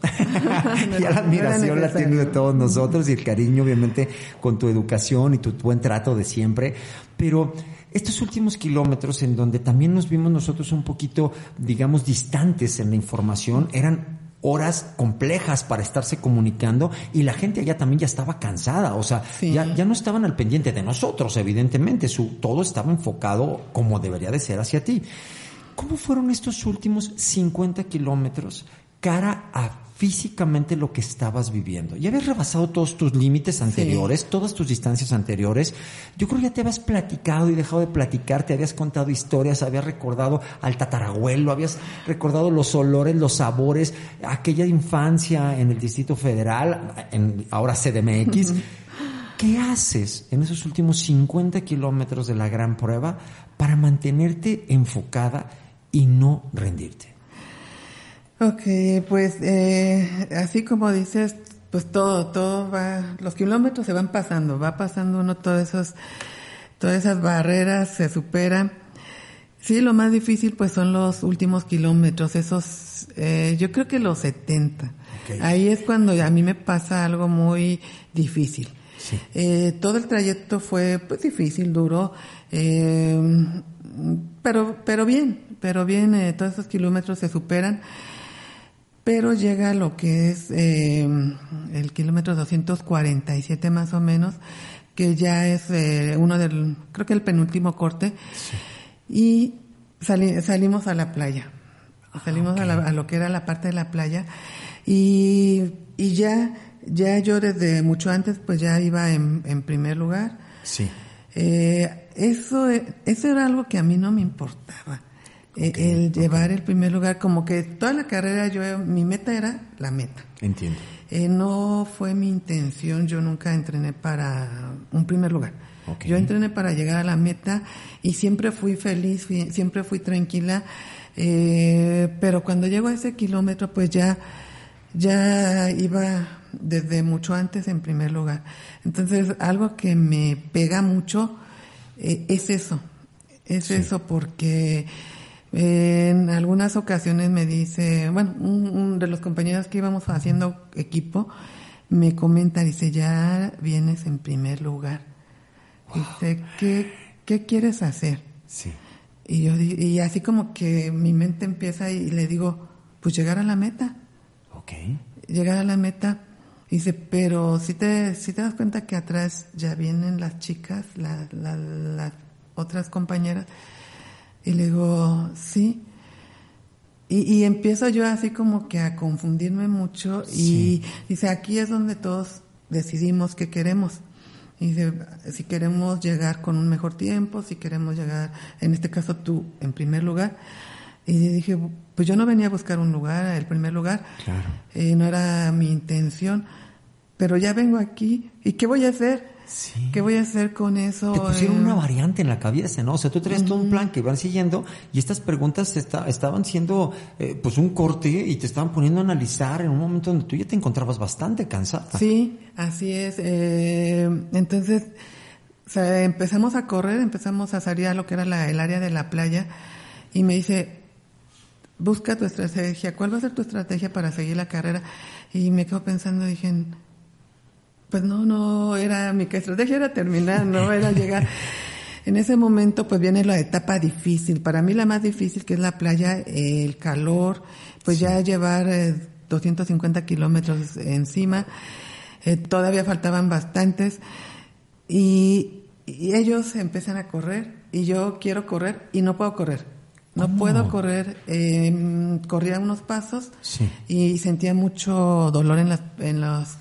No, ya la admiración la tiene de todos nosotros, y el cariño, obviamente, con tu educación y tu buen trato de siempre. Pero estos últimos kilómetros, en donde también nos vimos nosotros un poquito, digamos, distantes en la información, eran horas complejas para estarse comunicando, y la gente allá también ya estaba cansada, o sea, sí, ya, ya no estaban al pendiente de nosotros, evidentemente, su, todo estaba enfocado como debería de ser hacia ti. ¿Cómo fueron estos últimos cincuenta kilómetros cara a físicamente lo que estabas viviendo? Ya habías rebasado todos tus límites anteriores, sí, todas tus distancias anteriores. Yo creo que ya te habías platicado y dejado de platicar, te habías contado historias, habías recordado al tatarabuelo, habías recordado los olores, los sabores, aquella infancia en el Distrito Federal, en ahora C D M X. Uh-huh. ¿Qué haces en esos últimos cincuenta kilómetros de la gran prueba para mantenerte enfocada y no rendirte? Okay, pues eh, así como dices, pues todo, todo va, los kilómetros se van pasando, va pasando uno todos esos, todas esas barreras se superan. Sí, lo más difícil pues son los últimos kilómetros, esos, eh, yo creo que los setenta. Okay. Ahí es cuando a mí me pasa algo muy difícil. Sí. Eh, todo el trayecto fue pues difícil, duro, eh, pero, pero bien, pero bien, eh, todos esos kilómetros se superan. Pero llega lo que es eh, el kilómetro doscientos cuarenta y siete más o menos, que ya es eh, uno del, creo que el penúltimo corte, sí, y sali- salimos a la playa, salimos, okay, a, la, a lo que era la parte de la playa, y, y ya ya yo desde mucho antes pues ya iba en, en primer lugar. Sí. Eh, eso, eso era algo que a mí no me importaba. Okay, el llevar okay. el primer lugar, como que toda la carrera yo, mi meta era la meta. Entiendo. Eh, no fue mi intención, yo nunca entrené para un primer lugar. Okay. Yo entrené para llegar a la meta y siempre fui feliz, fui, siempre fui tranquila, eh, pero cuando llego a ese kilómetro pues ya, ya iba desde mucho antes en primer lugar. Entonces algo que me pega mucho eh, es eso, es sí. eso porque... En algunas ocasiones me dice, bueno, un, un de los compañeros que íbamos haciendo equipo me comenta, dice, ya vienes en primer lugar. Wow. Dice, ¿qué, qué quieres hacer? Sí. Y yo y así como que mi mente empieza y le digo, pues llegar a la meta. Okay. Llegar a la meta. Dice, pero si te, si te das cuenta que atrás ya vienen las chicas, la, la, las otras compañeras. Y le digo, sí. Y, y empiezo yo así como que a confundirme mucho. Sí. Y dice, aquí es donde todos decidimos qué queremos. Y dice, si queremos llegar con un mejor tiempo, si queremos llegar, en este caso tú, en primer lugar. Y dije, pues yo no venía a buscar un lugar, el primer lugar. Claro. Eh, no era mi intención. Pero ya vengo aquí. ¿Y qué voy a hacer? Sí. ¿Qué voy a hacer con eso? Te pusieron eh... una variante en la cabeza, ¿no? O sea, tú traes uh-huh. todo un plan que van siguiendo y estas preguntas está, estaban siendo eh, pues un corte y te estaban poniendo a analizar en un momento donde tú ya te encontrabas bastante cansada. Sí, así es. Eh, entonces, o sea, empezamos a correr, empezamos a salir a lo que era la, el área de la playa y me dice, busca tu estrategia, ¿cuál va a ser tu estrategia para seguir la carrera? Y me quedo pensando, dije... Pues no, no, era mi estrategia era terminar, no era llegar. En ese momento pues viene la etapa difícil, para mí la más difícil que es la playa, eh, el calor, pues sí. ya llevar eh, doscientos cincuenta kilómetros encima, eh, todavía faltaban bastantes y, y ellos empiezan a correr y yo quiero correr y no puedo correr. No oh. puedo correr, eh, corría unos pasos sí. y sentía mucho dolor en las en los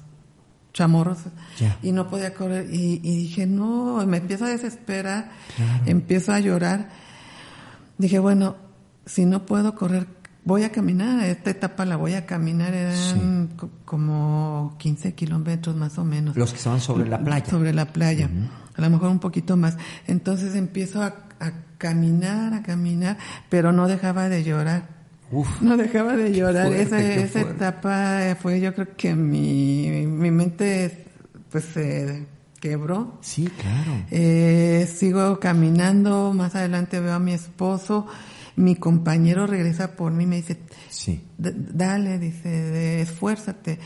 chamorros yeah. y no podía correr y, y dije no, me empiezo a desesperar, claro. empiezo a llorar, dije bueno, si no puedo correr voy a caminar, esta etapa la voy a caminar, eran sí. co- como quince kilómetros más o menos los que estaban sobre la playa sobre la playa uh-huh. a lo mejor un poquito más, entonces empiezo a, a caminar a caminar pero no dejaba de llorar. Uf, no dejaba de llorar, fuerte, esa, esa etapa fue yo creo que mi, mi mente pues se eh, quebró. Sí, claro. Eh, sigo caminando, más adelante veo a mi esposo, mi compañero regresa por mí y me dice, sí. dale, dice, esfuérzate.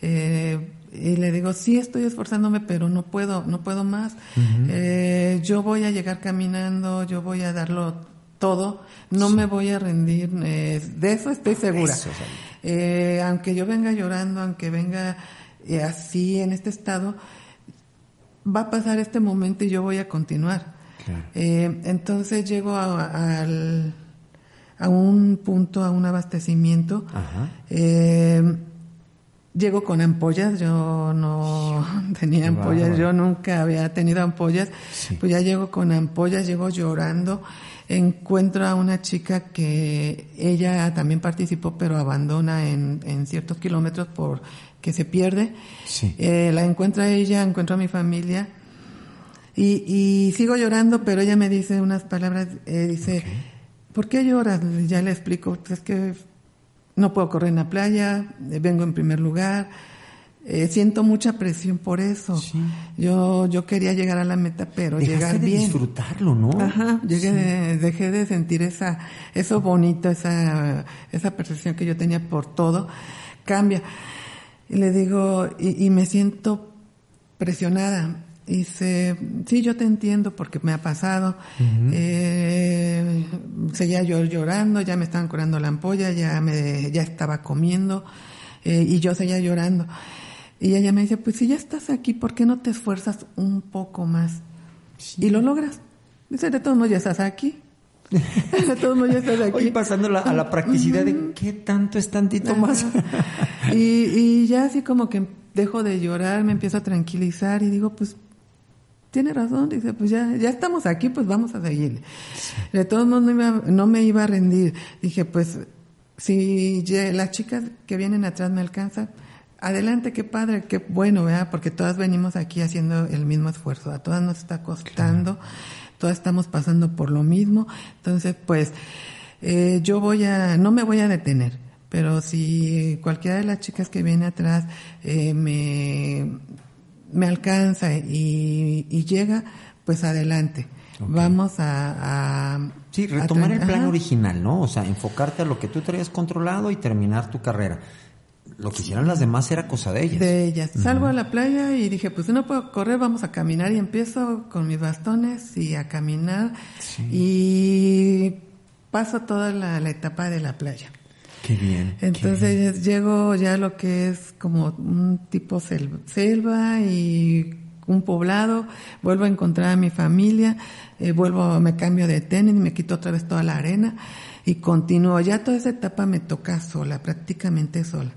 Eh, y le digo, sí estoy esforzándome, pero no puedo, no puedo más. Uh-huh. Eh, yo voy a llegar caminando, yo voy a darlo todo, no sí. me voy a rendir, eh, de eso estoy segura. Eso, eh, aunque yo venga llorando, aunque venga eh, así en este estado, va a pasar este momento y yo voy a continuar. Claro. Eh, entonces llego a, a, al, a un punto, a un abastecimiento. Ajá. Eh, llego con ampollas, yo no tenía ampollas, wow. yo nunca había tenido ampollas, sí. pues ya llego con ampollas, llego llorando. Encuentro a una chica que ella también participó pero abandona en, en ciertos kilómetros porque se pierde. Sí. Eh, la encuentro a ella, encuentro a mi familia y, y sigo llorando pero ella me dice unas palabras, eh, dice, okay. ¿por qué lloras? Ya le explico, es que no puedo correr en la playa, eh, vengo en primer lugar, eh, siento mucha presión por eso. Sí. Yo yo quería llegar a la meta, pero Dejaste llegar de bien. Disfrutarlo, ¿no? Ajá. Llegué sí. de, dejé de sentir esa eso bonito, esa esa percepción que yo tenía por todo cambia. Y le digo y, y me siento presionada. Y dice, sí, yo te entiendo porque me ha pasado. Uh-huh. Eh, seguía yo llorando, ya me estaban curando la ampolla, ya me ya estaba comiendo eh, y yo seguía llorando. Y ella me dice, pues si ya estás aquí, ¿por qué no te esfuerzas un poco más? Sí. Y lo logras. Dice, de todos modos ya estás aquí. Todo el mundo ya está de aquí. Hoy pasando la, a la practicidad de qué tanto es tantito más. y, y ya así como que dejo de llorar, me empiezo a tranquilizar y digo, pues tiene razón, dice, pues ya, ya estamos aquí, pues vamos a seguir. De todos modos no, iba, no me iba a rendir. Dije, pues si las chicas que vienen atrás me alcanzan, adelante, qué padre, qué bueno, ¿verdad? Porque todas venimos aquí haciendo el mismo esfuerzo, a todas nos está costando, claro. Todas estamos pasando por lo mismo, entonces pues eh, yo voy a, no me voy a detener, pero si cualquiera de las chicas que viene atrás eh, me, me alcanza y, y llega, pues adelante. Okay. Vamos a, a... Sí, retomar a el plan Ajá. original, ¿no? O sea, enfocarte a lo que tú traías controlado y terminar tu carrera. Lo que hicieron las demás era cosa de ellas. De ellas. Uh-huh. Salgo a la playa y dije, pues no puedo correr, vamos a caminar. Y empiezo con mis bastones y a caminar. Sí. Y paso toda la, la etapa de la playa. Qué bien. Entonces qué bien. Llego ya a lo que es como un tipo selva, selva y un poblado. Vuelvo a encontrar a mi familia. Eh, vuelvo, me cambio de tenis, me quito otra vez toda la arena. Y continúo. Ya toda esa etapa me toca sola, prácticamente sola.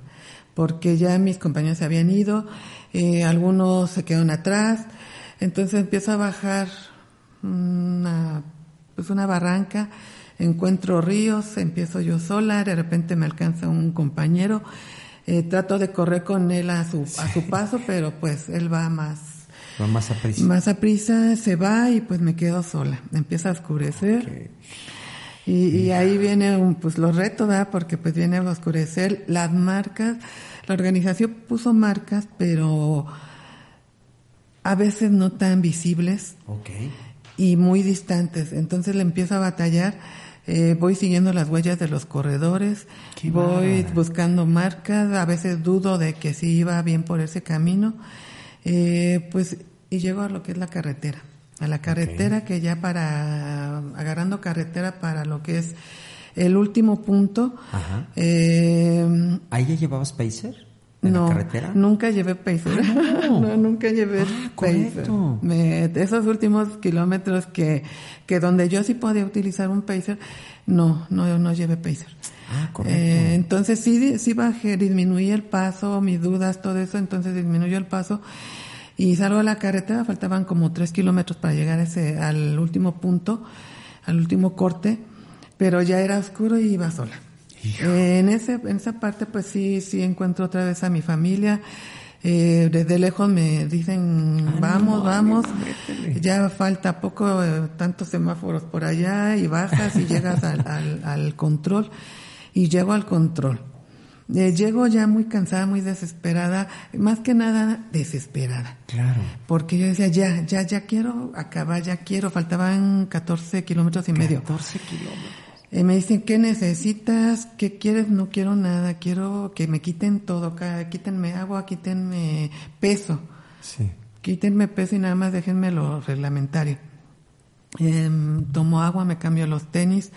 Porque ya mis compañeros se habían ido, eh, algunos se quedaron atrás, entonces empiezo a bajar una, pues una barranca, encuentro ríos, empiezo yo sola, de repente me alcanza un compañero, eh, trato de correr con él a su, sí. a su paso, pero pues él va más, va más a prisa. Más a prisa, se va y pues me quedo sola, empieza a oscurecer. Okay. Y, y ahí vienen pues los retos, ¿verdad? Porque pues viene a oscurecer las marcas. La organización puso marcas, pero a veces no tan visibles. Okay. Y muy distantes. Entonces le empiezo a batallar. Eh, voy siguiendo las huellas de los corredores. Qué voy barra. Buscando marcas. A veces dudo de que sí iba bien por ese camino. Eh, pues y llego a lo que es la carretera. A la carretera, okay. Que ya para, agarrando carretera para lo que es el último punto. Ajá. Eh, ¿Ahí ya llevabas pacer? ¿En no, la carretera? Nunca llevé pacer. Ah, no. no, nunca llevé ah, pacer. Me, esos últimos kilómetros que, que donde yo sí podía utilizar un pacer, no, no, no llevé pacer. Ah, correcto. Eh, entonces sí, sí bajé, disminuí el paso, mis dudas, todo eso, entonces disminuyó el paso. Y salgo a la carretera, faltaban como tres kilómetros para llegar a ese, al último punto, al último corte, pero ya era oscuro y iba sola. Eh, en ese, en esa parte pues sí, sí encuentro otra vez a mi familia, eh, desde lejos me dicen ánimo, vamos, vamos, ánimo, ya falta poco, eh, tantos semáforos por allá y bajas y llegas al, al, al control y llego al control. Eh, llego ya muy cansada, muy desesperada, más que nada desesperada. Claro. Porque yo decía, ya, ya, ya quiero acabar, ya quiero. Faltaban catorce kilómetros y medio. catorce kilómetros. Eh, me dicen, ¿qué necesitas? ¿Qué quieres? No quiero nada, quiero que me quiten todo. Quítenme agua, quítenme peso. Sí. Quítenme peso y nada más déjenme lo reglamentario. Eh, tomo agua, me cambio los tenis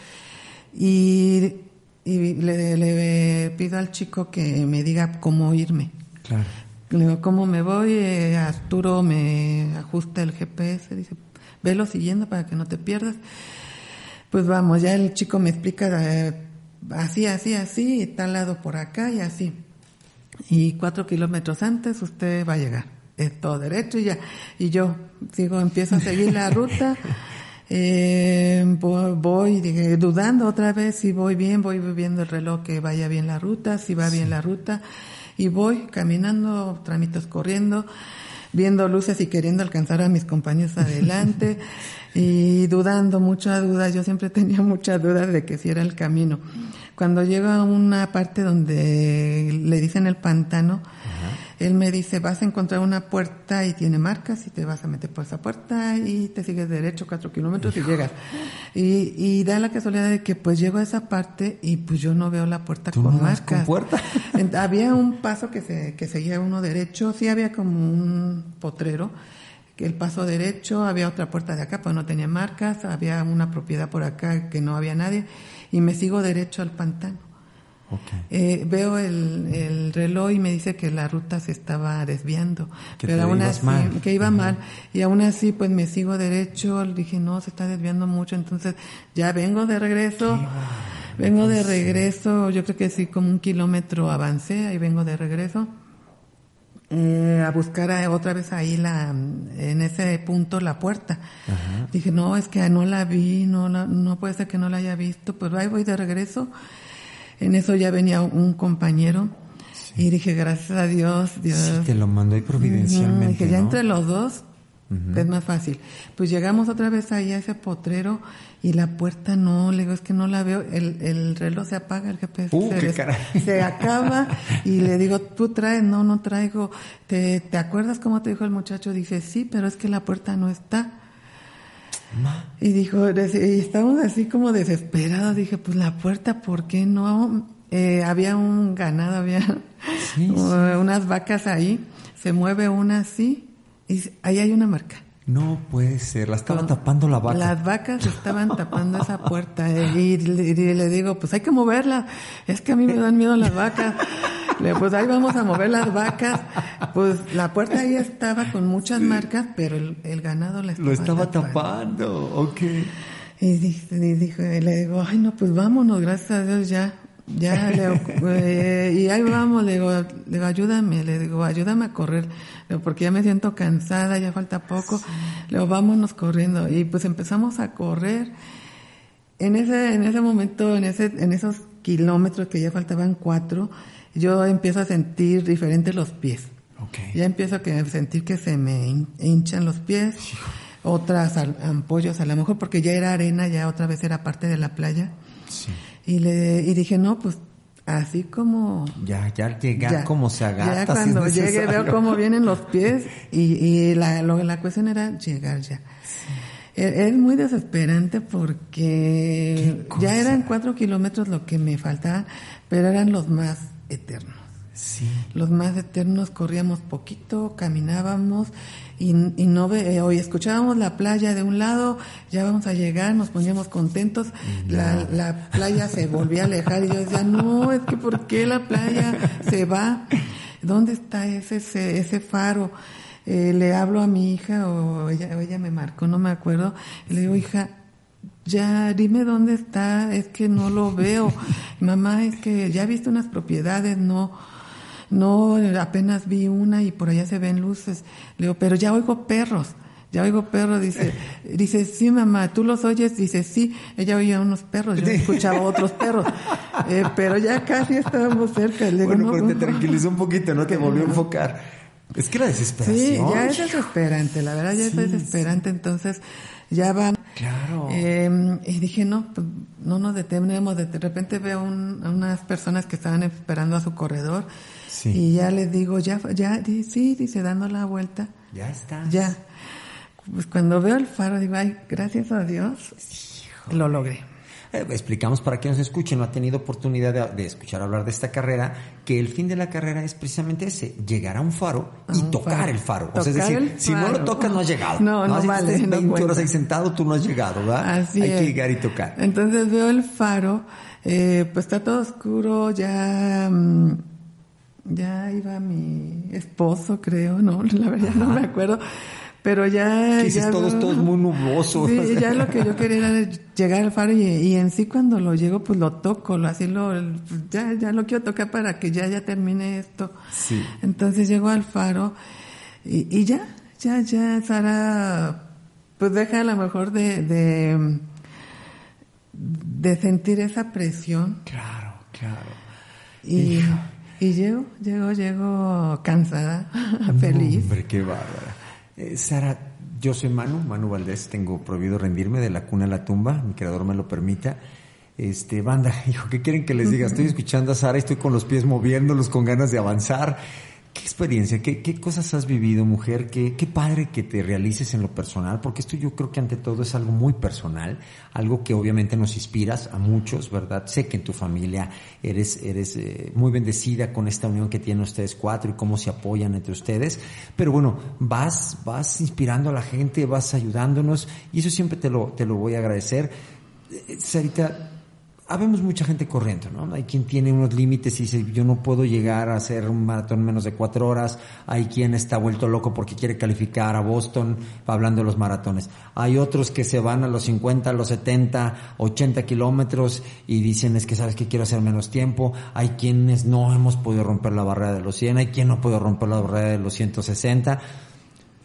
y... y le, le pido al chico que me diga cómo irme. Claro. Le digo, ¿cómo me voy? Eh, Arturo me ajusta el G P S, dice, velo siguiendo para que no te pierdas. Pues vamos, ya el chico me explica eh, así, así, así, y tal lado por acá y así. Y cuatro kilómetros antes usted va a llegar. Es todo derecho y ya. Y yo sigo, empiezo a seguir la ruta. Eh, voy, voy dije, dudando otra vez si voy bien, voy viendo el reloj que vaya bien la ruta, si va sí. bien la ruta, y voy caminando, tramitos corriendo, viendo luces y queriendo alcanzar a mis compañeros adelante, y dudando, mucha duda, yo siempre tenía muchas dudas de que si era el camino. Cuando llego a una parte donde le dicen el pantano, ajá. Él me dice, vas a encontrar una puerta y tiene marcas y te vas a meter por esa puerta y te sigues derecho cuatro kilómetros y llegas. Y, y da la casualidad de que pues llego a esa parte y pues yo no veo la puerta con no marcas. ¿Con puerta? Había un paso que se, que seguía uno derecho, sí había como un potrero, que el paso derecho, había otra puerta de acá, pues no tenía marcas, había una propiedad por acá que no había nadie y me sigo derecho al pantano. Okay. Eh, veo el, el reloj y me dice que la ruta se estaba desviando, que pero aún así, mal. que iba uh-huh. mal, y aún así pues me sigo derecho, le dije no, se está desviando mucho, entonces ya vengo de regreso, wow, vengo de regreso, yo creo que sí, como un kilómetro avancé, y vengo de regreso eh, a buscar a, otra vez ahí la, en ese punto la puerta, uh-huh. dije no, es que no la vi, no, la, no puede ser que no la haya visto, pues ahí voy de regreso. En eso ya venía un compañero, sí. y dije, gracias a Dios, Dios. Sí, te lo mandó ahí providencialmente, uh-huh. dije, ¿no? Ya entre los dos, uh-huh. es más fácil. Pues llegamos otra vez ahí a ese potrero, y la puerta no, le digo, es que no la veo, el, el reloj se apaga, el G P S uh, se, des, se acaba, y le digo, ¿tú traes? No, no traigo. ¿Te, te acuerdas cómo te dijo el muchacho? Dice, sí, pero es que la puerta no está. Y dijo, y estábamos así como desesperados, dije, pues la puerta, ¿por qué no? Eh, había un ganado, había sí, sí. unas vacas ahí, se mueve una así, y ahí hay una marca. No puede ser, la estaban Como, tapando la vaca. Las vacas estaban tapando esa puerta, eh, y, y, y le digo, pues hay que moverla, es que a mí me dan miedo las vacas. Le, pues ahí vamos a mover las vacas. Pues la puerta ahí estaba con muchas marcas, pero el, el ganado la estaba Lo estaba tapando, tapando. Ok. Y, y, y dijo, y le digo, ay no, pues vámonos, gracias a Dios ya. Ya, le, eh, y ahí vamos, le digo, le digo, ayúdame, le digo, ayúdame a correr, digo, porque ya me siento cansada, ya falta poco. Sí. Le digo, vámonos corriendo. Y pues empezamos a correr. En ese, en ese momento, en ese, en esos kilómetros que ya faltaban cuatro, yo empiezo a sentir diferentes los pies. Okay. Ya empiezo a sentir que se me hinchan los pies, otras ampollas a lo mejor, porque ya era arena, ya otra vez era parte de la playa. Sí. Y le y dije, no, pues así como... Ya, ya llegar como se agata. Ya cuando si llegue veo cómo vienen los pies y, y la, lo, la cuestión era llegar ya. Sí. Es muy desesperante porque ya eran cuatro kilómetros lo que me faltaba, pero eran los más eternos. Sí. Los más eternos, corríamos poquito, caminábamos y, y no ve, hoy escuchábamos la playa de un lado, ya vamos a llegar, nos poníamos contentos, la, la playa se volvía a alejar y yo decía, no, es que ¿por qué la playa se va? ¿Dónde está ese, ese, ese faro? Eh, le hablo a mi hija o ella, o ella me marcó, no me acuerdo, y le digo, hija, ya dime dónde está, es que no lo veo. Mamá, es que ya viste unas propiedades, no, no, apenas vi una y por allá se ven luces. Le digo, pero ya oigo perros, ya oigo perros, dice, dice, sí mamá, ¿tú los oyes? Dice, sí, ella oía unos perros, yo escuchaba otros perros, eh, pero ya casi estábamos cerca. Le digo, bueno, no, pero te no, tranquilizó un poquito, no te volvió a enfocar. Es que la desesperación. Sí, ya es desesperante, la verdad ya sí, es desesperante, sí. Entonces ya van. Claro. Eh, y dije, no, pues no nos detenemos. De repente veo un, unas personas que estaban esperando a su corredor. Sí. Y ya les digo, ya, ya, sí, dice, dando la vuelta. Ya está. Ya. Pues cuando veo el faro digo, ay, gracias a Dios, Híjole. Lo logré. Eh, explicamos para quien nos escuche, no ha tenido oportunidad de, de escuchar hablar de esta carrera, que el fin de la carrera es precisamente ese, llegar a un faro a y un tocar faro. el faro. Tocar o sea, es decir, si no lo tocas no has llegado. No, no, no vale. Si veinte no horas ahí sentado, tú no has llegado, ¿verdad? Así Hay es. que llegar y tocar. Entonces veo el faro, eh, pues está todo oscuro, ya... Ya iba mi esposo, creo, no, la verdad no me acuerdo. Pero ya... ya todos, todos muy nubosos. Sí, ya lo que yo quería era llegar al faro y, y en sí cuando lo llego, pues lo toco, lo así lo... Ya, ya lo quiero tocar para que ya, ya termine esto. Sí. Entonces llego al faro y, y ya, ya, ya, Sara, pues deja a lo mejor de, de, de sentir esa presión. Claro, claro. Y... Hijo. Y llego, llego, llego cansada, feliz. Hombre, qué bárbara. Eh, Sara, yo soy Manu, Manu Valdés, tengo prohibido rendirme de la cuna a la tumba, mi creador me lo permita. Este, banda, hijo, ¿qué quieren que les diga? Estoy escuchando a Sara y estoy con los pies moviéndolos, con ganas de avanzar. ¿Qué experiencia, qué, qué cosas has vivido, mujer? ¿Qué, qué padre que te realices en lo personal, porque esto yo creo que ante todo es algo muy personal, algo que obviamente nos inspiras a muchos, ¿verdad? Sé que en tu familia eres eres eh, muy bendecida con esta unión que tienen ustedes cuatro y cómo se apoyan entre ustedes, pero bueno, vas vas inspirando a la gente, vas ayudándonos y eso siempre te lo te lo voy a agradecer. Sarita, habemos mucha gente corriendo, ¿no? Hay quien tiene unos límites y dice, yo no puedo llegar a hacer un maratón en menos de cuatro horas. Hay quien está vuelto loco porque quiere calificar a Boston, hablando de los maratones. Hay otros que se van a los cincuenta, a los setenta, ochenta kilómetros y dicen, es que sabes que quiero hacer menos tiempo. Hay quienes no hemos podido romper la barrera de los cien, hay quien no puede romper la barrera de los ciento sesenta.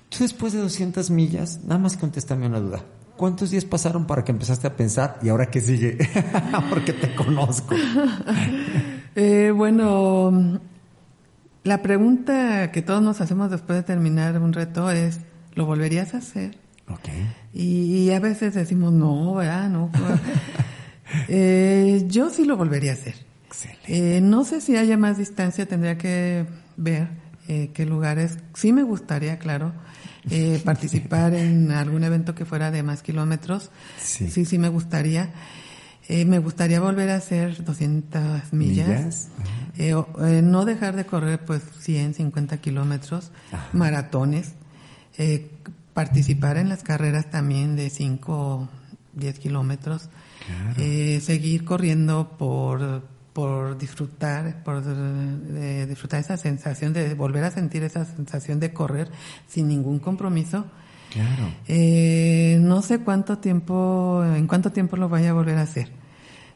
Tú después de doscientas millas, nada más contéstame una duda. ¿Cuántos días pasaron para que empezaste a pensar y ahora qué sigue? Porque te conozco. eh, bueno, la pregunta que todos nos hacemos después de terminar un reto es, ¿lo volverías a hacer? Okay. Y, y a veces decimos, no, ¿verdad? No. eh, yo sí lo volvería a hacer. Excelente. Eh, no sé si haya más distancia, tendría que ver eh, qué lugares. Sí me gustaría, claro. Eh, participar en algún evento que fuera de más kilómetros. Sí, sí, sí me gustaría. Eh, me gustaría volver a hacer doscientas millas. ¿Millas? Eh, o, eh, no dejar de correr, pues, cien, cincuenta kilómetros, ajá, maratones. Eh, participar en las carreras también de cinco, diez kilómetros. Claro. Eh, seguir corriendo por... por disfrutar, por eh, disfrutar esa sensación de volver a sentir esa sensación de correr sin ningún compromiso. Claro. Eh, no sé cuánto tiempo, en cuánto tiempo lo vaya a volver a hacer.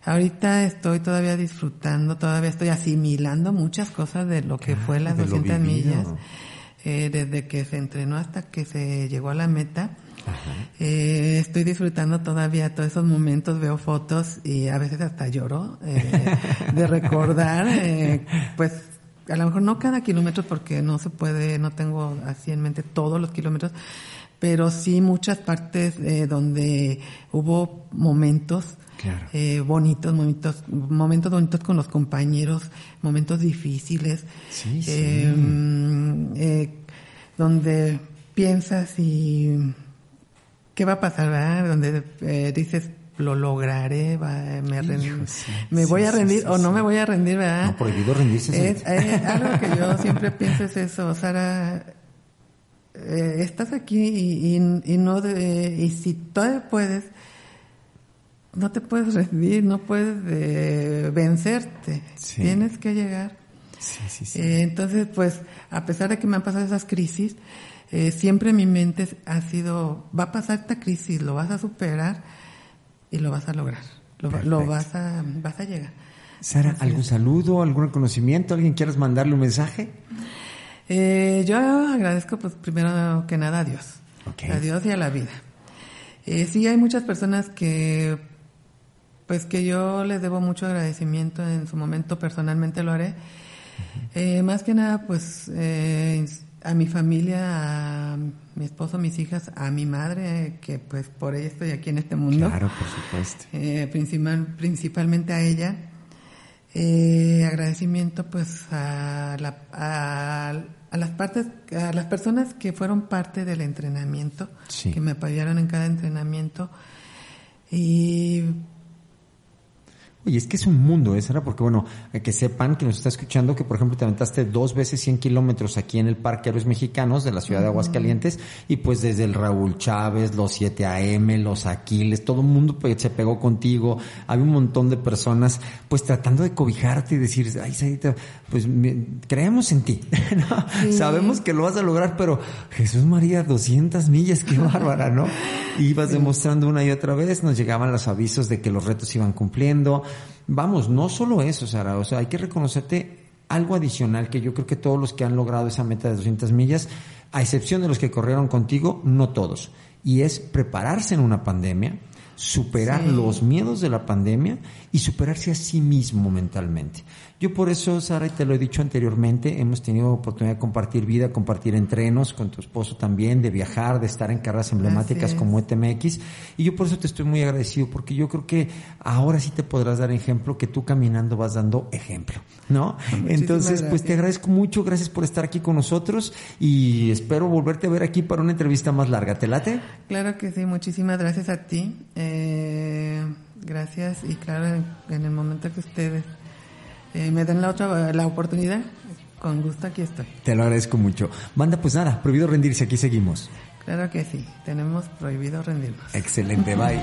Ahorita estoy todavía disfrutando, todavía estoy asimilando muchas cosas de lo que claro, fue las doscientas millas, eh, desde que se entrenó hasta que se llegó a la meta. Eh, estoy disfrutando todavía todos esos momentos, veo fotos y a veces hasta lloro eh, de recordar, eh, pues a lo mejor no cada kilómetro porque no se puede, no tengo así en mente todos los kilómetros, pero sí muchas partes eh, donde hubo momentos claro, eh, bonitos, momentos, momentos bonitos con los compañeros, momentos difíciles, sí, sí. Eh, eh, donde piensas y... ¿qué va a pasar? ¿Verdad? Donde eh, dices, lo lograré, va, me, Hijo, sí, me sí, voy sí, a rendir sí, o no sí. me voy a rendir, ¿verdad? No, prohibido rendirse. Es, es algo que yo siempre pienso es eso, Sara, eh, estás aquí y, y, y no de, y si todavía puedes, no te puedes rendir, no puedes eh, vencerte, sí. tienes que llegar. Sí, sí, sí. Eh, entonces, pues, a pesar de que me han pasado esas crisis, Eh, siempre en mi mente ha sido, va a pasar esta crisis, lo vas a superar y lo vas a lograr, lo, lo vas a vas a llegar. Sara, ¿algún saludo, algún reconocimiento, alguien quieras mandarle un mensaje? Eh, yo agradezco pues primero que nada a Dios, okay. a Dios y a la vida. Eh, sí hay muchas personas que pues que yo les debo mucho agradecimiento en su momento, personalmente lo haré. Eh, más que nada pues eh, a mi familia, a mi esposo, mis hijas, a mi madre, que pues por ella estoy aquí en este mundo. Claro, por supuesto. Eh, principal, principalmente a ella. Eh, agradecimiento pues a, la, a, a las partes, a las personas que fueron parte del entrenamiento, sí. que me apoyaron en cada entrenamiento. Y... Oye, es que es un mundo, ¿eh, Sara? Porque, bueno, que sepan que nos está escuchando que, por ejemplo, te aventaste dos veces cien kilómetros aquí en el Parque Héroes Mexicanos de la ciudad de Aguascalientes y, pues, desde el Raúl Chávez, los siete A M, los Aquiles, todo el mundo se pegó contigo. Había un montón de personas, pues, tratando de cobijarte y decir, ay, Sarita, pues, me, creemos en ti. ¿No? Sí. Sabemos que lo vas a lograr, pero, Jesús María, doscientas millas, qué bárbara, ¿no? Ibas sí. demostrando una y otra vez, nos llegaban los avisos de que los retos iban cumpliendo. Vamos, no solo eso, Sara, o sea, hay que reconocerte algo adicional que yo creo que todos los que han logrado esa meta de doscientas millas, a excepción de los que corrieron contigo, no todos, y es prepararse en una pandemia, superar sí. los miedos de la pandemia y superarse a sí mismo mentalmente. Yo por eso, Sara, y te lo he dicho anteriormente, hemos tenido oportunidad de compartir vida, compartir entrenos con tu esposo también, de viajar, de estar en carreras emblemáticas como U T M X. Y yo por eso te estoy muy agradecido, porque yo creo que ahora sí te podrás dar ejemplo, que tú caminando vas dando ejemplo, ¿no? Muchísimas Entonces, gracias. Pues te agradezco mucho, gracias por estar aquí con nosotros y espero volverte a ver aquí para una entrevista más larga. ¿Te late? Claro que sí, muchísimas gracias a ti. Eh, gracias y claro, en el momento que ustedes... Eh, me dan la otra la oportunidad, con gusto aquí estoy. Te lo agradezco mucho. Banda, pues nada, prohibido rendirse, aquí seguimos. Claro que sí, tenemos prohibido rendirnos. Excelente, bye.